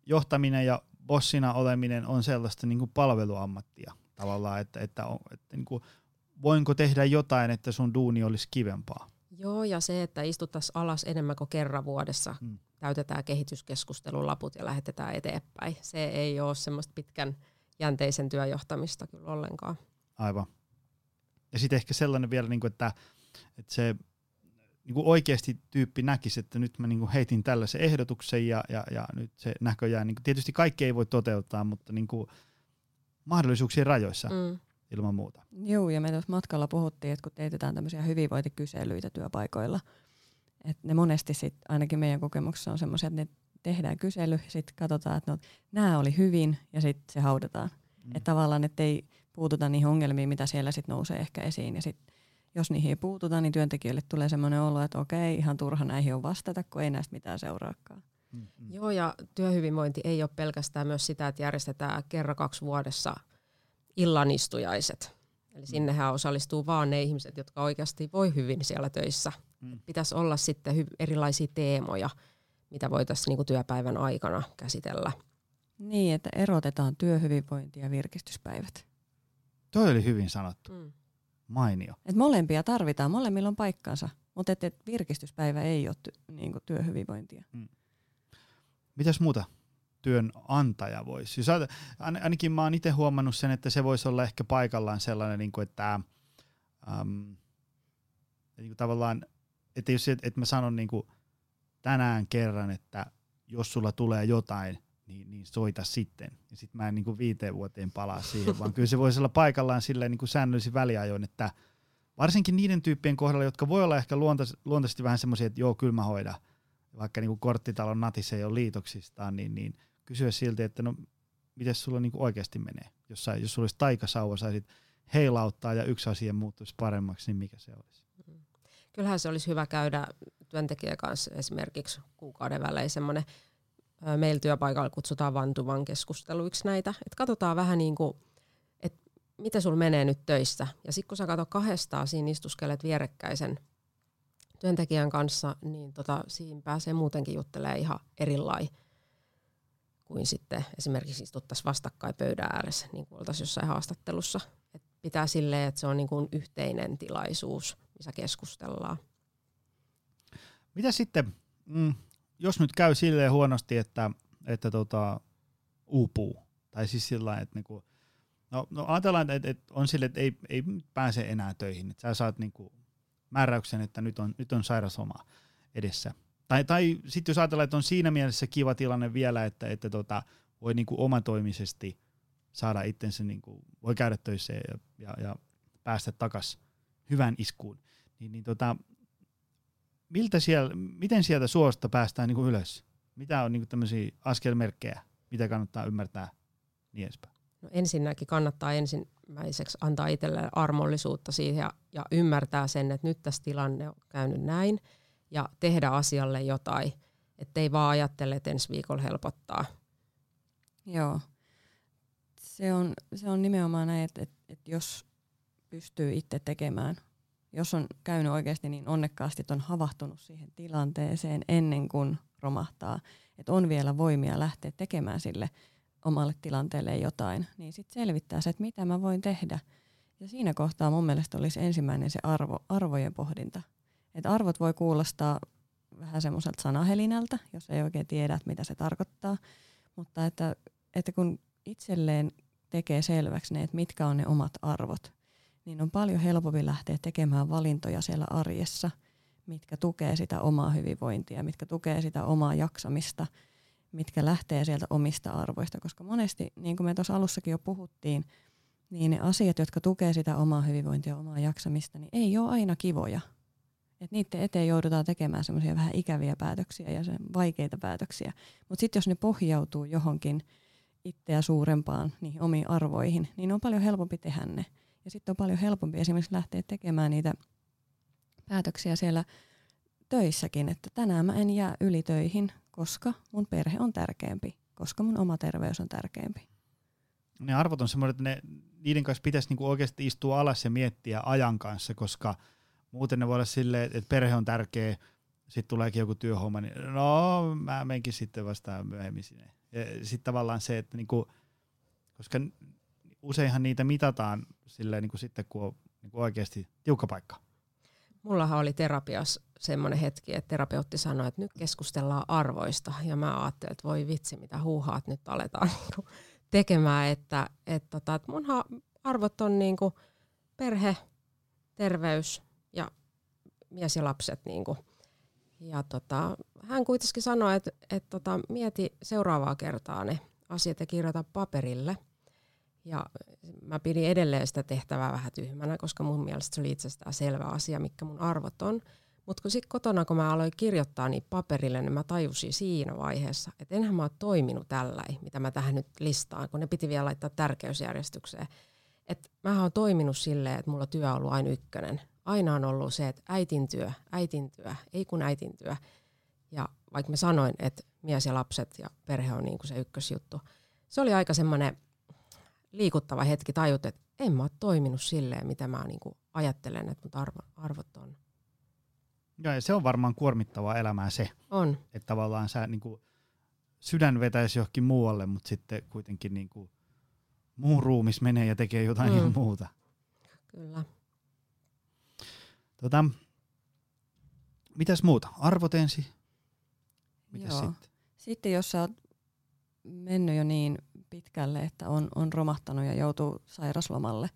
johtaminen ja bossina oleminen on sellaista niin kuin palveluammattia tavallaan, että niin kuin, voinko tehdä jotain, että sun duuni olisi kivempaa. Joo, ja se, että istuttaisiin alas enemmän kuin kerran vuodessa, täytetään kehityskeskustelun laput ja lähetetään eteenpäin. Se ei ole semmoista pitkän jänteisen työjohtamista kyllä ollenkaan. Aivan. Ja sitten ehkä sellainen vielä, että se oikeasti tyyppi näkisi, että nyt mä heitin tällaisen ehdotuksen ja nyt se näköjään, tietysti kaikki ei voi toteuttaa, mutta mahdollisuuksien rajoissa ilman muuta. Joo, ja me tuossa matkalla puhuttiin, että kun teetetään tämmöisiä hyvinvointikyselyitä työpaikoilla, että ne monesti sit, ainakin meidän kokemuksessa on semmoisia, että ne tehdään kysely, sitten katsotaan, että nämä oli hyvin ja sitten se haudataan. Että tavallaan, että ei... puututaan niihin ongelmiin, mitä siellä sitten nousee ehkä esiin. Ja sitten jos niihin ei puututa, niin työntekijöille tulee semmoinen olo, että okei, ihan turha näihin on vastata, kun ei näistä mitään seuraakaan. Mm-hmm. Joo, ja työhyvinvointi ei ole pelkästään myös sitä, että järjestetään kerran 2 vuodessa illanistujaiset. Eli sinnehän osallistuu vaan ne ihmiset, jotka oikeasti voi hyvin siellä töissä. Pitäisi olla sitten erilaisia teemoja, mitä voitaisiin niinku työpäivän aikana käsitellä. Niin, että erotetaan työhyvinvointi ja virkistyspäivät. Toi oli hyvin sanottu. Mainio. Et molempia tarvitaan, molemmilla on paikkansa, mutta et virkistyspäivä ei ole niinku työhyvinvointia. Mitäs muuta työnantaja voisi? Siis ainakin mä oon itse huomannut sen, että se voisi olla ehkä paikallaan sellainen, niinku, että niinku tavallaan, että jos et mä sanon niinku tänään kerran, että jos sulla tulee jotain, niin soita sitten. Ja sit mä en niinku 5 vuoteen palaa siihen, vaan kyllä se voisi olla paikallaan silleen niinku säännöllisin väliajoin, että varsinkin niiden tyyppien kohdalla, jotka voi olla ehkä luontaisesti vähän semmoisia, että joo, kyllä mä hoidan, vaikka niinku korttitalon natissa ei ole liitoksistaan, niin kysyä silti, että no miten sulla niinku oikeasti menee. Jos sulla olisi taikasauva, saisit heilauttaa ja yksi asia muuttuisi paremmaksi, niin mikä se olisi? Kyllähän se olisi hyvä käydä työntekijän kanssa esimerkiksi kuukauden välein semmoinen. Meillä työpaikalla kutsutaan vantuvan keskusteluiksi näitä. Et katsotaan vähän niin kuin, että mitä sulla menee nyt töissä. Ja sitten kun sä katsot kahdestaan, siinä istuskelet vierekkäisen työntekijän kanssa, niin siinä pääsee muutenkin juttelemaan ihan erilainen kuin sitten esimerkiksi istuttaisiin vastakkain pöydän ääressä, niin kuin oltaisiin jossain haastattelussa. Et pitää silleen, että se on niin kuin yhteinen tilaisuus, missä keskustellaan. Mitä sitten, jos nyt käy silleen huonosti, että uupuu, tai siis sillä että niinku, no ajatellaan, että on silleen, että ei pääse enää töihin, että sä saat niinku määräyksen, että nyt on sairausloma edessä. Tai sitten jos ajatellaan, että on siinä mielessä kiva tilanne vielä, että voi niinku omatoimisesti saada itsensä, niinku, voi käydä töissä ja päästä takaisin hyvään iskuun, niin miten sieltä suosta päästään niin kuin ylös? Mitä on niin kuin tämmöisiä askelmerkkejä, mitä kannattaa ymmärtää niin edespäin? No ensinnäkin kannattaa ensimmäiseksi antaa itselleen armollisuutta siihen ja ymmärtää sen, että nyt tässä tilanne on käynyt näin ja tehdä asialle jotain, ettei vaan ajattele, että ensi viikolla helpottaa. Joo, se on nimenomaan näin, että jos pystyy itse tekemään. Jos on käynyt oikeasti niin onnekkaasti, että on havahtunut siihen tilanteeseen ennen kuin romahtaa, että on vielä voimia lähteä tekemään sille omalle tilanteelle jotain, niin sitten selvittää se, että mitä mä voin tehdä. Ja siinä kohtaa mun mielestä olisi ensimmäinen se arvojen pohdinta. Et arvot voi kuulostaa vähän semmoiselta sanahelinältä, jos ei oikein tiedä, mitä se tarkoittaa, mutta että kun itselleen tekee selväksi ne, että mitkä on ne omat arvot, niin on paljon helpompi lähteä tekemään valintoja siellä arjessa, mitkä tukee sitä omaa hyvinvointia, mitkä tukee sitä omaa jaksamista, mitkä lähtee sieltä omista arvoista. Koska monesti, niin kuin me tuossa alussakin jo puhuttiin, niin ne asiat, jotka tukee sitä omaa hyvinvointia ja omaa jaksamista, niin ei ole aina kivoja. Et niiden eteen joudutaan tekemään semmoisia vähän ikäviä päätöksiä ja vaikeita päätöksiä. Mutta sitten jos ne pohjautuu johonkin itseä suurempaan, niihin omiin arvoihin, niin on paljon helpompi tehdä ne. Ja sitten on paljon helpompi esimerkiksi lähteä tekemään niitä päätöksiä siellä töissäkin, että tänään mä en jää ylitöihin, koska mun perhe on tärkeämpi, koska mun oma terveys on tärkeämpi. Ne arvot on semmoiset, että niiden kanssa pitäisi niinku oikeasti istua alas ja miettiä ajan kanssa, koska muuten ne voi olla silleen, että perhe on tärkeä, sitten tuleekin joku työhomma, niin no mä menkin sitten vastaan myöhemmin sinne. Sitten tavallaan se, että niinku, koska useinhan niitä mitataan silleen, niin kuin sitten, kun on niin kuin oikeasti tiukka paikka. Mullahan oli terapiassa semmoinen hetki, että terapeutti sanoi, että nyt keskustellaan arvoista. Ja mä ajattelin, että voi vitsi, mitä huuhaat nyt aletaan tekemään. Että munhan arvot on niin kuin perhe, terveys ja mies ja lapset. Niin kuin. Ja hän kuitenkin sanoi, että mieti seuraavaa kertaa ne asiat ja kirjoita paperille. Ja mä pidin edelleen sitä tehtävää vähän tyhmänä, koska mun mielestä se oli itsestään selvä asia, mitkä mun arvot on. Mutta kun sitten kotona, kun mä aloin kirjoittaa niitä paperille, niin mä tajusin siinä vaiheessa, että enhän mä ole toiminut tälläin, mitä mä tähän nyt listaan, kun ne piti vielä laittaa tärkeysjärjestykseen. Että mähän oon toiminut silleen, että mulla työ on ollut aina ykkönen. Aina on ollut se, että äitin työ, ei kun äitin työ. Ja vaikka mä sanoin, että mies ja lapset ja perhe on niin kuin se ykkösjuttu, se oli aika semmoinen liikuttava hetki tajut, että en mä ole toiminut silleen, mitä mä niinku ajattelen, että mut arvot on. Joo, ja se on varmaan kuormittavaa elämää se. On. Että tavallaan sä niinku sydän vetäisi johonkin muualle, mutta sitten kuitenkin niinku muun ruumis menee ja tekee jotain ihan muuta. Kyllä. Mitäs muuta? Arvot ensin? Mitäs sitten? Sitten jos sä oot mennyt jo niin pitkälle, että on romahtanut ja joutuu sairaslomalle,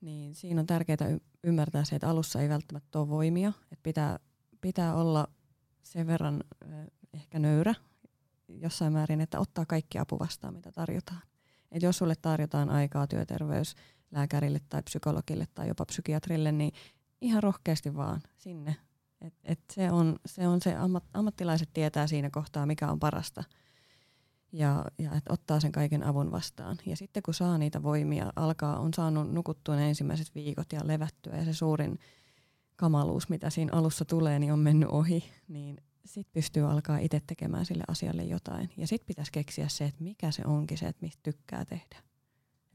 niin siinä on tärkeää ymmärtää se, että alussa ei välttämättä ole voimia. Että pitää olla sen verran ehkä nöyrä jossain määrin, että ottaa kaikki apu vastaan, mitä tarjotaan. Et jos sulle tarjotaan aikaa työterveyslääkärille tai psykologille tai jopa psykiatrille, niin ihan rohkeasti vaan sinne. Et se on se ammattilaiset tietää siinä kohtaa, mikä on parasta. Ja et ottaa sen kaiken avun vastaan. Ja sitten kun saa niitä voimia, on saanut nukuttua ne ensimmäiset viikot ja levättyä. Ja se suurin kamaluus, mitä siinä alussa tulee, niin on mennyt ohi. Niin sitten pystyy alkaa itse tekemään sille asialle jotain. Ja sitten pitäisi keksiä se, että mikä se onkin se, että mistä tykkää tehdä.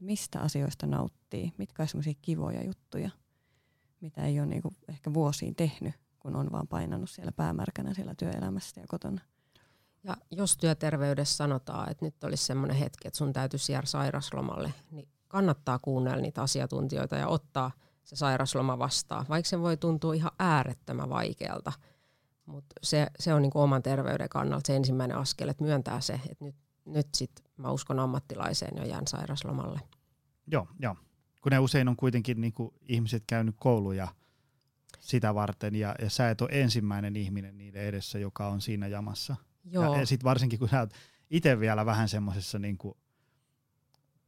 Mistä asioista nauttii. Mitkä on sellaisia kivoja juttuja, mitä ei ole niinku ehkä vuosiin tehnyt, kun on vaan painanut siellä päämärkänä siellä työelämässä ja kotona. Ja jos työterveydessä sanotaan, että nyt olisi semmoinen hetki, että sun täytyisi jäädä sairaslomalle, niin kannattaa kuunnella niitä asiantuntijoita ja ottaa se sairasloma vastaan, vaikka se voi tuntua ihan äärettömän vaikealta. Mutta se on niinku oman terveyden kannalta se ensimmäinen askel, että myöntää se, että nyt sit mä uskon ammattilaiseen ja jään sairaslomalle. Joo. Kun ne usein on kuitenkin niinku ihmiset käynyt kouluja sitä varten ja sä et ole ensimmäinen ihminen niiden edessä, joka on siinä jamassa. Joo. Ja sit varsinkin kun sä oot ite vielä vähän semmosessa niinku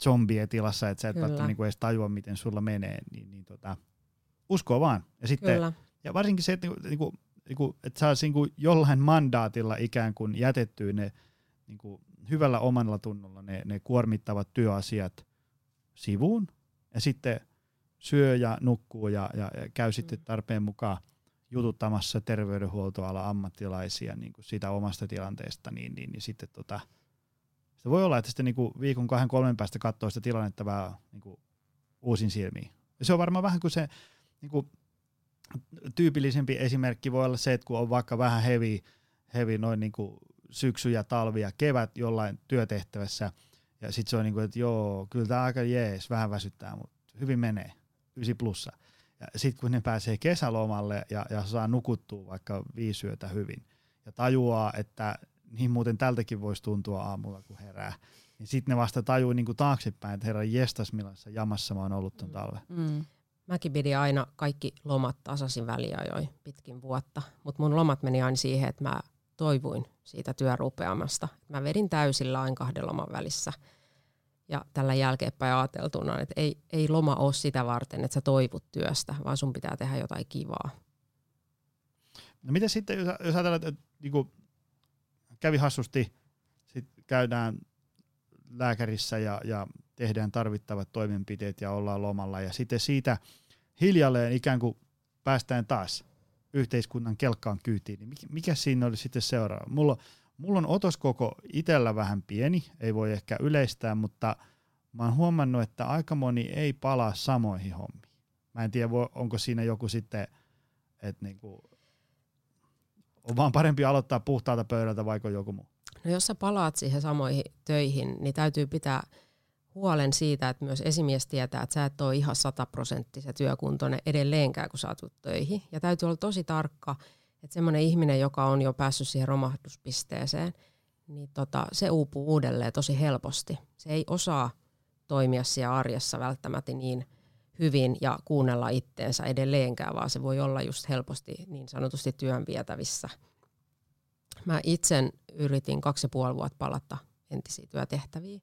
zombietilassa, että sä et välttämättä niinku edes tajua, miten sulla menee, niin uskoo vaan. Ja sitten Kyllä. ja varsinkin se, että niinku et sä oot niinku jollain mandaatilla ikään kuin jätettyä ne niinku hyvällä omalla tunnolla ne kuormittavat työasiat sivuun ja sitten syö ja nukkuu ja käy sitten tarpeen mukaan jututtamassa terveydenhuoltoalan ammattilaisia niin kuin sitä omasta tilanteesta, niin sitten se voi olla, että sitten niin kuin viikon 2-3 päästä katsoo sitä tilannetta vähän niin kuin uusin silmiin. Ja se on varmaan vähän kuin se niin kuin tyypillisempi esimerkki voi olla se, että kun on vaikka vähän heavy noin niin kuin syksy ja talvi ja kevät jollain työtehtävässä, ja sitten se on niin kuin, että joo, kyllä tämä aika jees, vähän väsyttää, mutta hyvin menee, 9+. Sitten kun ne pääsee kesälomalle ja saa nukuttua vaikka 5 yötä hyvin ja tajuaa, että niin muuten tältäkin voisi tuntua aamulla, kun herää. Ja sitten ne vasta tajuu niin kuin taaksepäin, että herra jestas, millaisessa jamassa mä oon ollut ton talven. Mäkin pidin aina kaikki lomat tasaisin väliajoin pitkin vuotta, mutta mun lomat meni aina siihen, että mä toivuin siitä työrupeamasta. Mä vedin täysillä aina 2 loman välissä. Ja tällä jälkeenpäin ajateltuna, että ei loma ole sitä varten, että sä toivut työstä, vaan sun pitää tehdä jotain kivaa. No mitä sitten, jos ajatellaan, että niinku, kävi hassusti, sit käydään lääkärissä ja tehdään tarvittavat toimenpiteet ja ollaan lomalla. Ja sitten siitä hiljalleen ikään kuin päästään taas yhteiskunnan kelkkaan kyytiin. Niin mikä siinä oli sitten seuraava? Mulla on otoskoko itsellä vähän pieni, ei voi ehkä yleistää, mutta mä oon huomannut, että aika moni ei palaa samoihin hommiin. Mä en tiedä, onko siinä joku sitten, että niinku, on vaan parempi aloittaa puhtaalta pöydältä vai joku muu. No jos sä palaat siihen samoihin töihin, niin täytyy pitää huolen siitä, että myös esimies tietää, että sä et ole ihan 100% työkuntoinen edelleenkään, kun saatut töihin. Ja täytyy olla tosi tarkka. Että semmoinen ihminen, joka on jo päässyt siihen romahduspisteeseen, niin se uupuu uudelleen tosi helposti. Se ei osaa toimia siellä arjessa välttämättä niin hyvin ja kuunnella itteensä edelleenkään, vaan se voi olla just helposti niin sanotusti työn vietävissä. Mä itse yritin 2,5 vuotta palata entisiä työtehtäviä,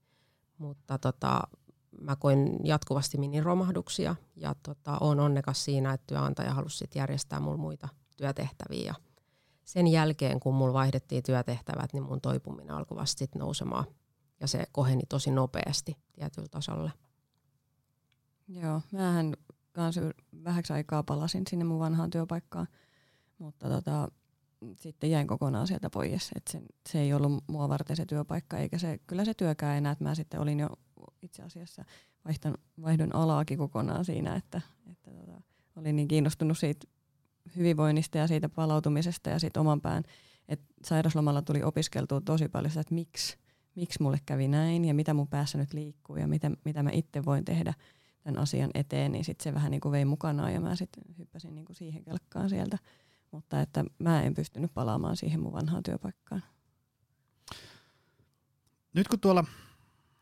mutta mä koin jatkuvasti miniromahduksia ja oon onnekas siinä, että työnantaja halusi sit järjestää mulle muita työtehtäviä. Ja sen jälkeen, kun mulla vaihdettiin työtehtävät, niin mun toipuminen alkoi vasta sit nousemaan. Ja se koheni tosi nopeasti tietyllä tasolla. Joo, mähän kans vähäksi aikaa palasin sinne mun vanhaan työpaikkaan, mutta sitten jäin kokonaan sieltä pois. Et se ei ollut mua varten se työpaikka, eikä se, kyllä se työkään enää. Mä sitten olin jo itse asiassa vaihdoin alaakin kokonaan siinä, että olin niin kiinnostunut siitä hyvinvoinnista ja siitä palautumisesta ja siitä oman pään, että sairauslomalla tuli opiskeltua tosi paljon sitä, että miksi mulle kävi näin ja mitä mun päässä nyt liikkuu ja mitä mä itse voin tehdä tämän asian eteen, niin sitten se vähän niin kuin vei mukanaan ja mä sitten hyppäsin niin kuin siihen kelkkaan sieltä, mutta että mä en pystynyt palaamaan siihen mun vanhaan työpaikkaan. Nyt kun tuolla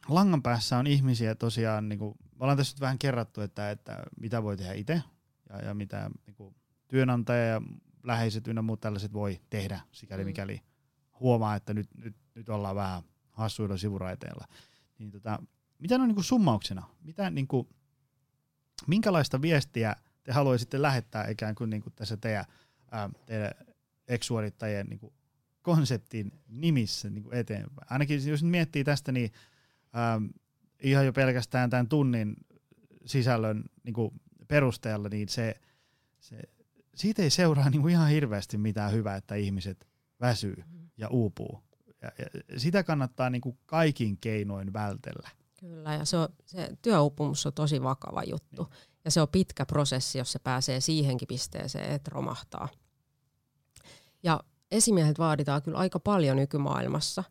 langan päässä on ihmisiä tosiaan, niin kuin, ollaan tässä nyt vähän kerrattu, että mitä voi tehdä itse ja mitä niin kuin työnantaja ja läheiset ynnä muut tällaiset voi tehdä, sikäli mikäli huomaa, että nyt ollaan vähän hassuilla sivuraiteilla. Niin, mitä on niin kuin summauksena? Niin kuin, minkälaista viestiä te haluaisitte lähettää ikään kuin, tässä teidän ex-suorittajien niin kuin konseptin nimissä niin kuin eteenpäin? Ainakin jos miettii tästä, niin ihan jo pelkästään tämän tunnin sisällön niin kuin perusteella, niin siitä ei seuraa niin kuin ihan hirveästi mitään hyvää, että ihmiset väsyy ja uupuu. Ja sitä kannattaa niin kuin kaikin keinoin vältellä. Kyllä, ja se työuupumus on tosi vakava juttu. Niin. Ja se on pitkä prosessi, jos se pääsee siihenkin pisteeseen, että romahtaa. Ja esimiehet vaaditaan kyllä aika paljon nykymaailmassa.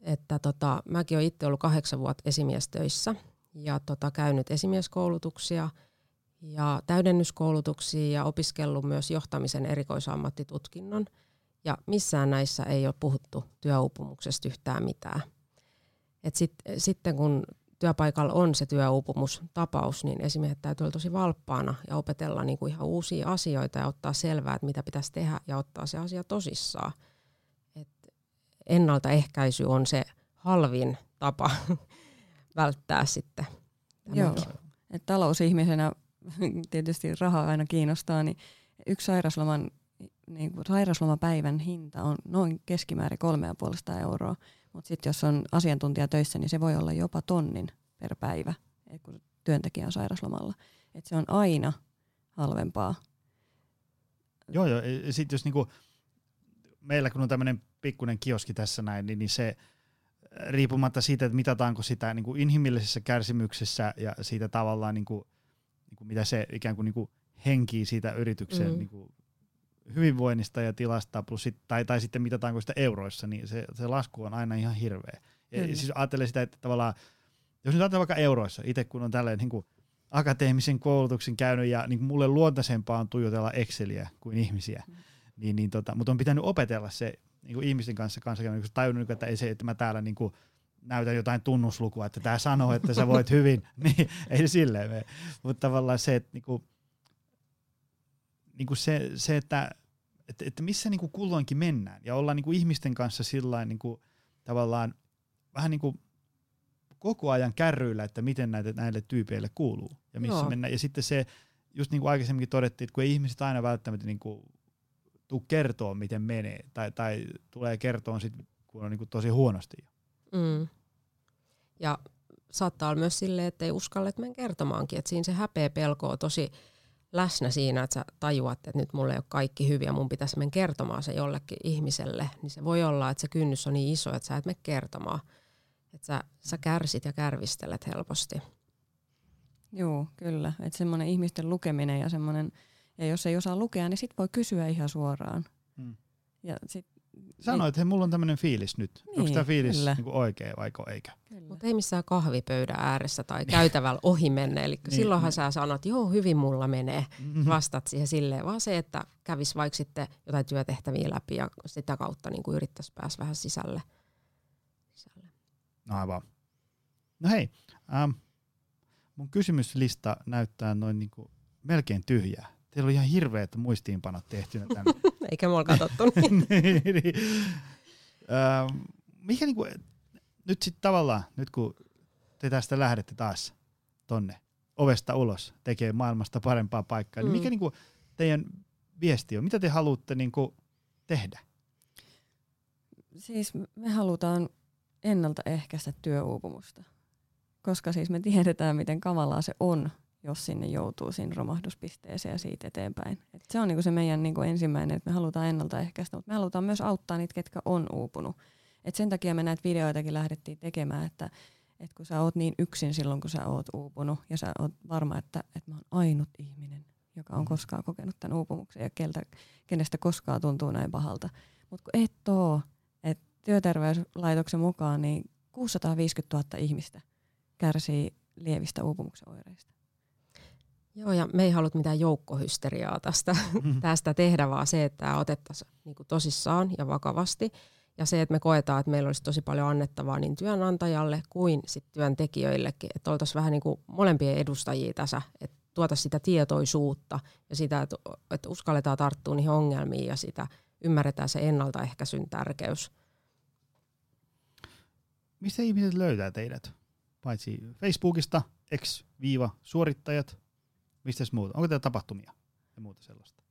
Että mäkin olen itse ollut 8 vuotta esimiestöissä ja käynyt esimieskoulutuksia ja täydennyskoulutuksia ja opiskellut myös johtamisen erikoisammattitutkinnon. Ja missään näissä ei ole puhuttu työuupumuksesta yhtään mitään. Et sitten kun työpaikalla on se työuupumustapaus, niin esimiehet täytyy olla tosi valppaana ja opetella niinku ihan uusia asioita ja ottaa selvää, että mitä pitäisi tehdä ja ottaa se asia tosissaan. Et ennaltaehkäisy on se halvin tapa välttää sitten tämäkin. Joo, että talousihmisenä tietysti rahaa aina kiinnostaa, niin yksi sairauslomapäivän hinta on noin keskimäärin 350 €, mutta sitten jos on asiantuntija töissä, niin se voi olla jopa 1000 per päivä, kun työntekijä on sairauslomalla. Et se on aina halvempaa. Joo. Sitten jos niinku, meillä kun on tämmöinen pikkuinen kioski tässä näin, niin se riippumatta siitä, että mitataanko sitä niinku inhimillisessä kärsimyksessä ja siitä tavallaan, niinku, mitä se ikään kuin niinku henkii siitä yrityksen niinku, hyvinvoinnista ja tilasta, plus tai sitten mitataanko sitä euroissa, niin se lasku on aina ihan hirveä. Ja siis ajattelee sitä, että tavallaan, jos nyt ajatellaan vaikka euroissa, itse kun on tälleen niin akateemisen koulutuksen käynyt, ja niin mulle luontaisempaa on tuijotella Exceliä kuin ihmisiä, niin, mutta on pitänyt opetella se niin ihmisten kanssa kun tajunnut, että ei se, että mä täällä niin näytän jotain tunnuslukua, että tää sanoo, että sä voit hyvin, niin ei silleen mene. Mutta tavallaan se, että niin se että missä niinku kulloinkin mennään ja ollaan niinku ihmisten kanssa sillain niinku tavallaan vähän niinku koko ajan kärryillä, että miten näille tyypeille kuuluu ja missä mennään. Ja sitten se just niinku aikaisemminkin todettiin, että kun ei ihmiset aina välttämättä niinku tuu kertoa miten menee tai tulee kertoa sit kun on niinku tosi huonosti. Ja saattaa olla myös silleen, että ei uskalla mennä kertomaankin, että siinä se häpeä pelko on tosi läsnä siinä, että sä tajuat, että nyt mulla ei ole kaikki hyviä, mun pitäisi mennä kertomaan se jollekin ihmiselle, niin se voi olla, että se kynnys on niin iso, että sä et mene kertomaan. Että sä kärsit ja kärvistelet helposti. Joo, kyllä. Että semmoinen ihmisten lukeminen ja jos ei osaa lukea, niin sit voi kysyä ihan suoraan. Ja sit, sanoit, että mulla on tämmöinen fiilis nyt. Niin, onko tämä fiilis niinku oikea vaiko eikä? Mutta ei missään kahvipöydän ääressä tai käytävällä ohi menne. Eli silloinhan sä sanot, joo hyvin mulla menee. Vastat siihen silleen. Vaan se, että kävisi vaikka sitten jotain työtehtäviä läpi ja sitä kautta niinku yrittäisi päästä vähän sisälle. No aivan. No hei, mun kysymyslista näyttää noin niinku melkein tyhjää. Teillä on ihan hirveät muistiinpanot tehtynä tänne. Eikä mulla katsottu niin. Mikä niinku, nyt sitten tavallaan, nyt kun te tästä lähdette taas tonne ovesta ulos tekee maailmasta parempaa paikkaa, niin mikä niinku teidän viesti on? Mitä te haluatte niinku tehdä? Siis me halutaan ennaltaehkäistä työuupumusta, koska siis me tiedetään, miten kamalaa se on, jos sinne joutuu siinä romahduspisteeseen ja siitä eteenpäin. Et se on niinku se meidän niinku ensimmäinen, että me halutaan ennaltaehkäistä, mutta me halutaan myös auttaa niitä, ketkä on uupunut. Et sen takia me näitä videoitakin lähdettiin tekemään, että Että kun sä oot niin yksin silloin, kun sä oot uupunut ja sä oot varma, että mä oon ainut ihminen, joka on koskaan kokenut tämän uupumuksen ja kenestä koskaan tuntuu näin pahalta. Mutta kun et oo, että työterveyslaitoksen mukaan niin 650 000 ihmistä kärsii lievistä uupumuksen oireista. Joo, ja me ei haluta mitään joukkohysteriaa tästä tehdä, vaan se, että otettaisiin niinku tosissaan ja vakavasti. Ja se, että me koetaan, että meillä olisi tosi paljon annettavaa niin työnantajalle kuin sit työntekijöillekin. Että oltaisiin vähän niin kuin molempien edustajia tässä, että tuotaisiin sitä tietoisuutta ja sitä, että uskalletaan tarttua niihin ongelmiin ja sitä ymmärretään se ennaltaehkäisyn tärkeys. Mistä ihmiset löytää teidät? Paitsi Facebookista, ex-suorittajat, mistäs muuta? Onko teillä tapahtumia ja muuta sellaista?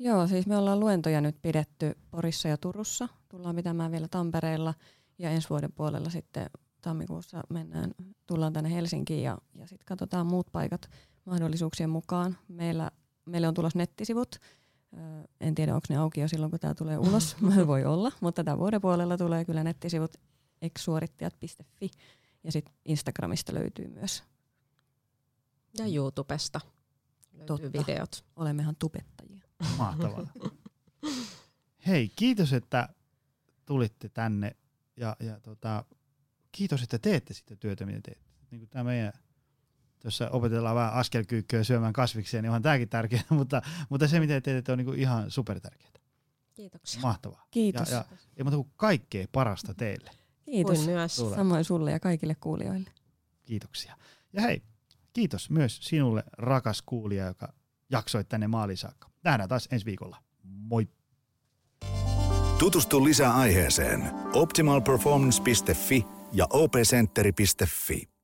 Joo, siis me ollaan luentoja nyt pidetty Porissa ja Turussa. Tullaan pitämään vielä Tampereella ja ensi vuoden puolella sitten tammikuussa tullaan tänne Helsinkiin ja sitten katsotaan muut paikat mahdollisuuksien mukaan. Meille on tulossa nettisivut. En tiedä, onko ne auki jo silloin, kun tämä tulee ulos. Voi olla, mutta tämän vuoden puolella tulee kyllä nettisivut ex-suorittajat.fi ja sitten Instagramista löytyy myös. Ja YouTubesta löytyy videot. Olemmehan tubettajia. Mahtavaa. Hei, kiitos, että tulitte tänne ja kiitos, että teette sitä työtä, mitä teette. Niin kuin tämä meidän, tuossa opetellaan vähän askelkyykkyä syömään kasvikseen, niin onhan tämäkin tärkeää, mutta se, mitä teette, on niin kuin ihan supertärkeää. Kiitoksia. Mahtavaa. Kiitos. Ja mutta kaikkea parasta teille. Kiitos. Myös. Samoin sulle ja kaikille kuulijoille. Kiitoksia. Ja hei, kiitos myös sinulle, rakas kuulija, joka jaksoit tänne maaliin saakka. Nähdään taas ensi viikolla. Moi! Tutustu lisää aiheeseen optimalperformance.fi ja opcenteri.fi.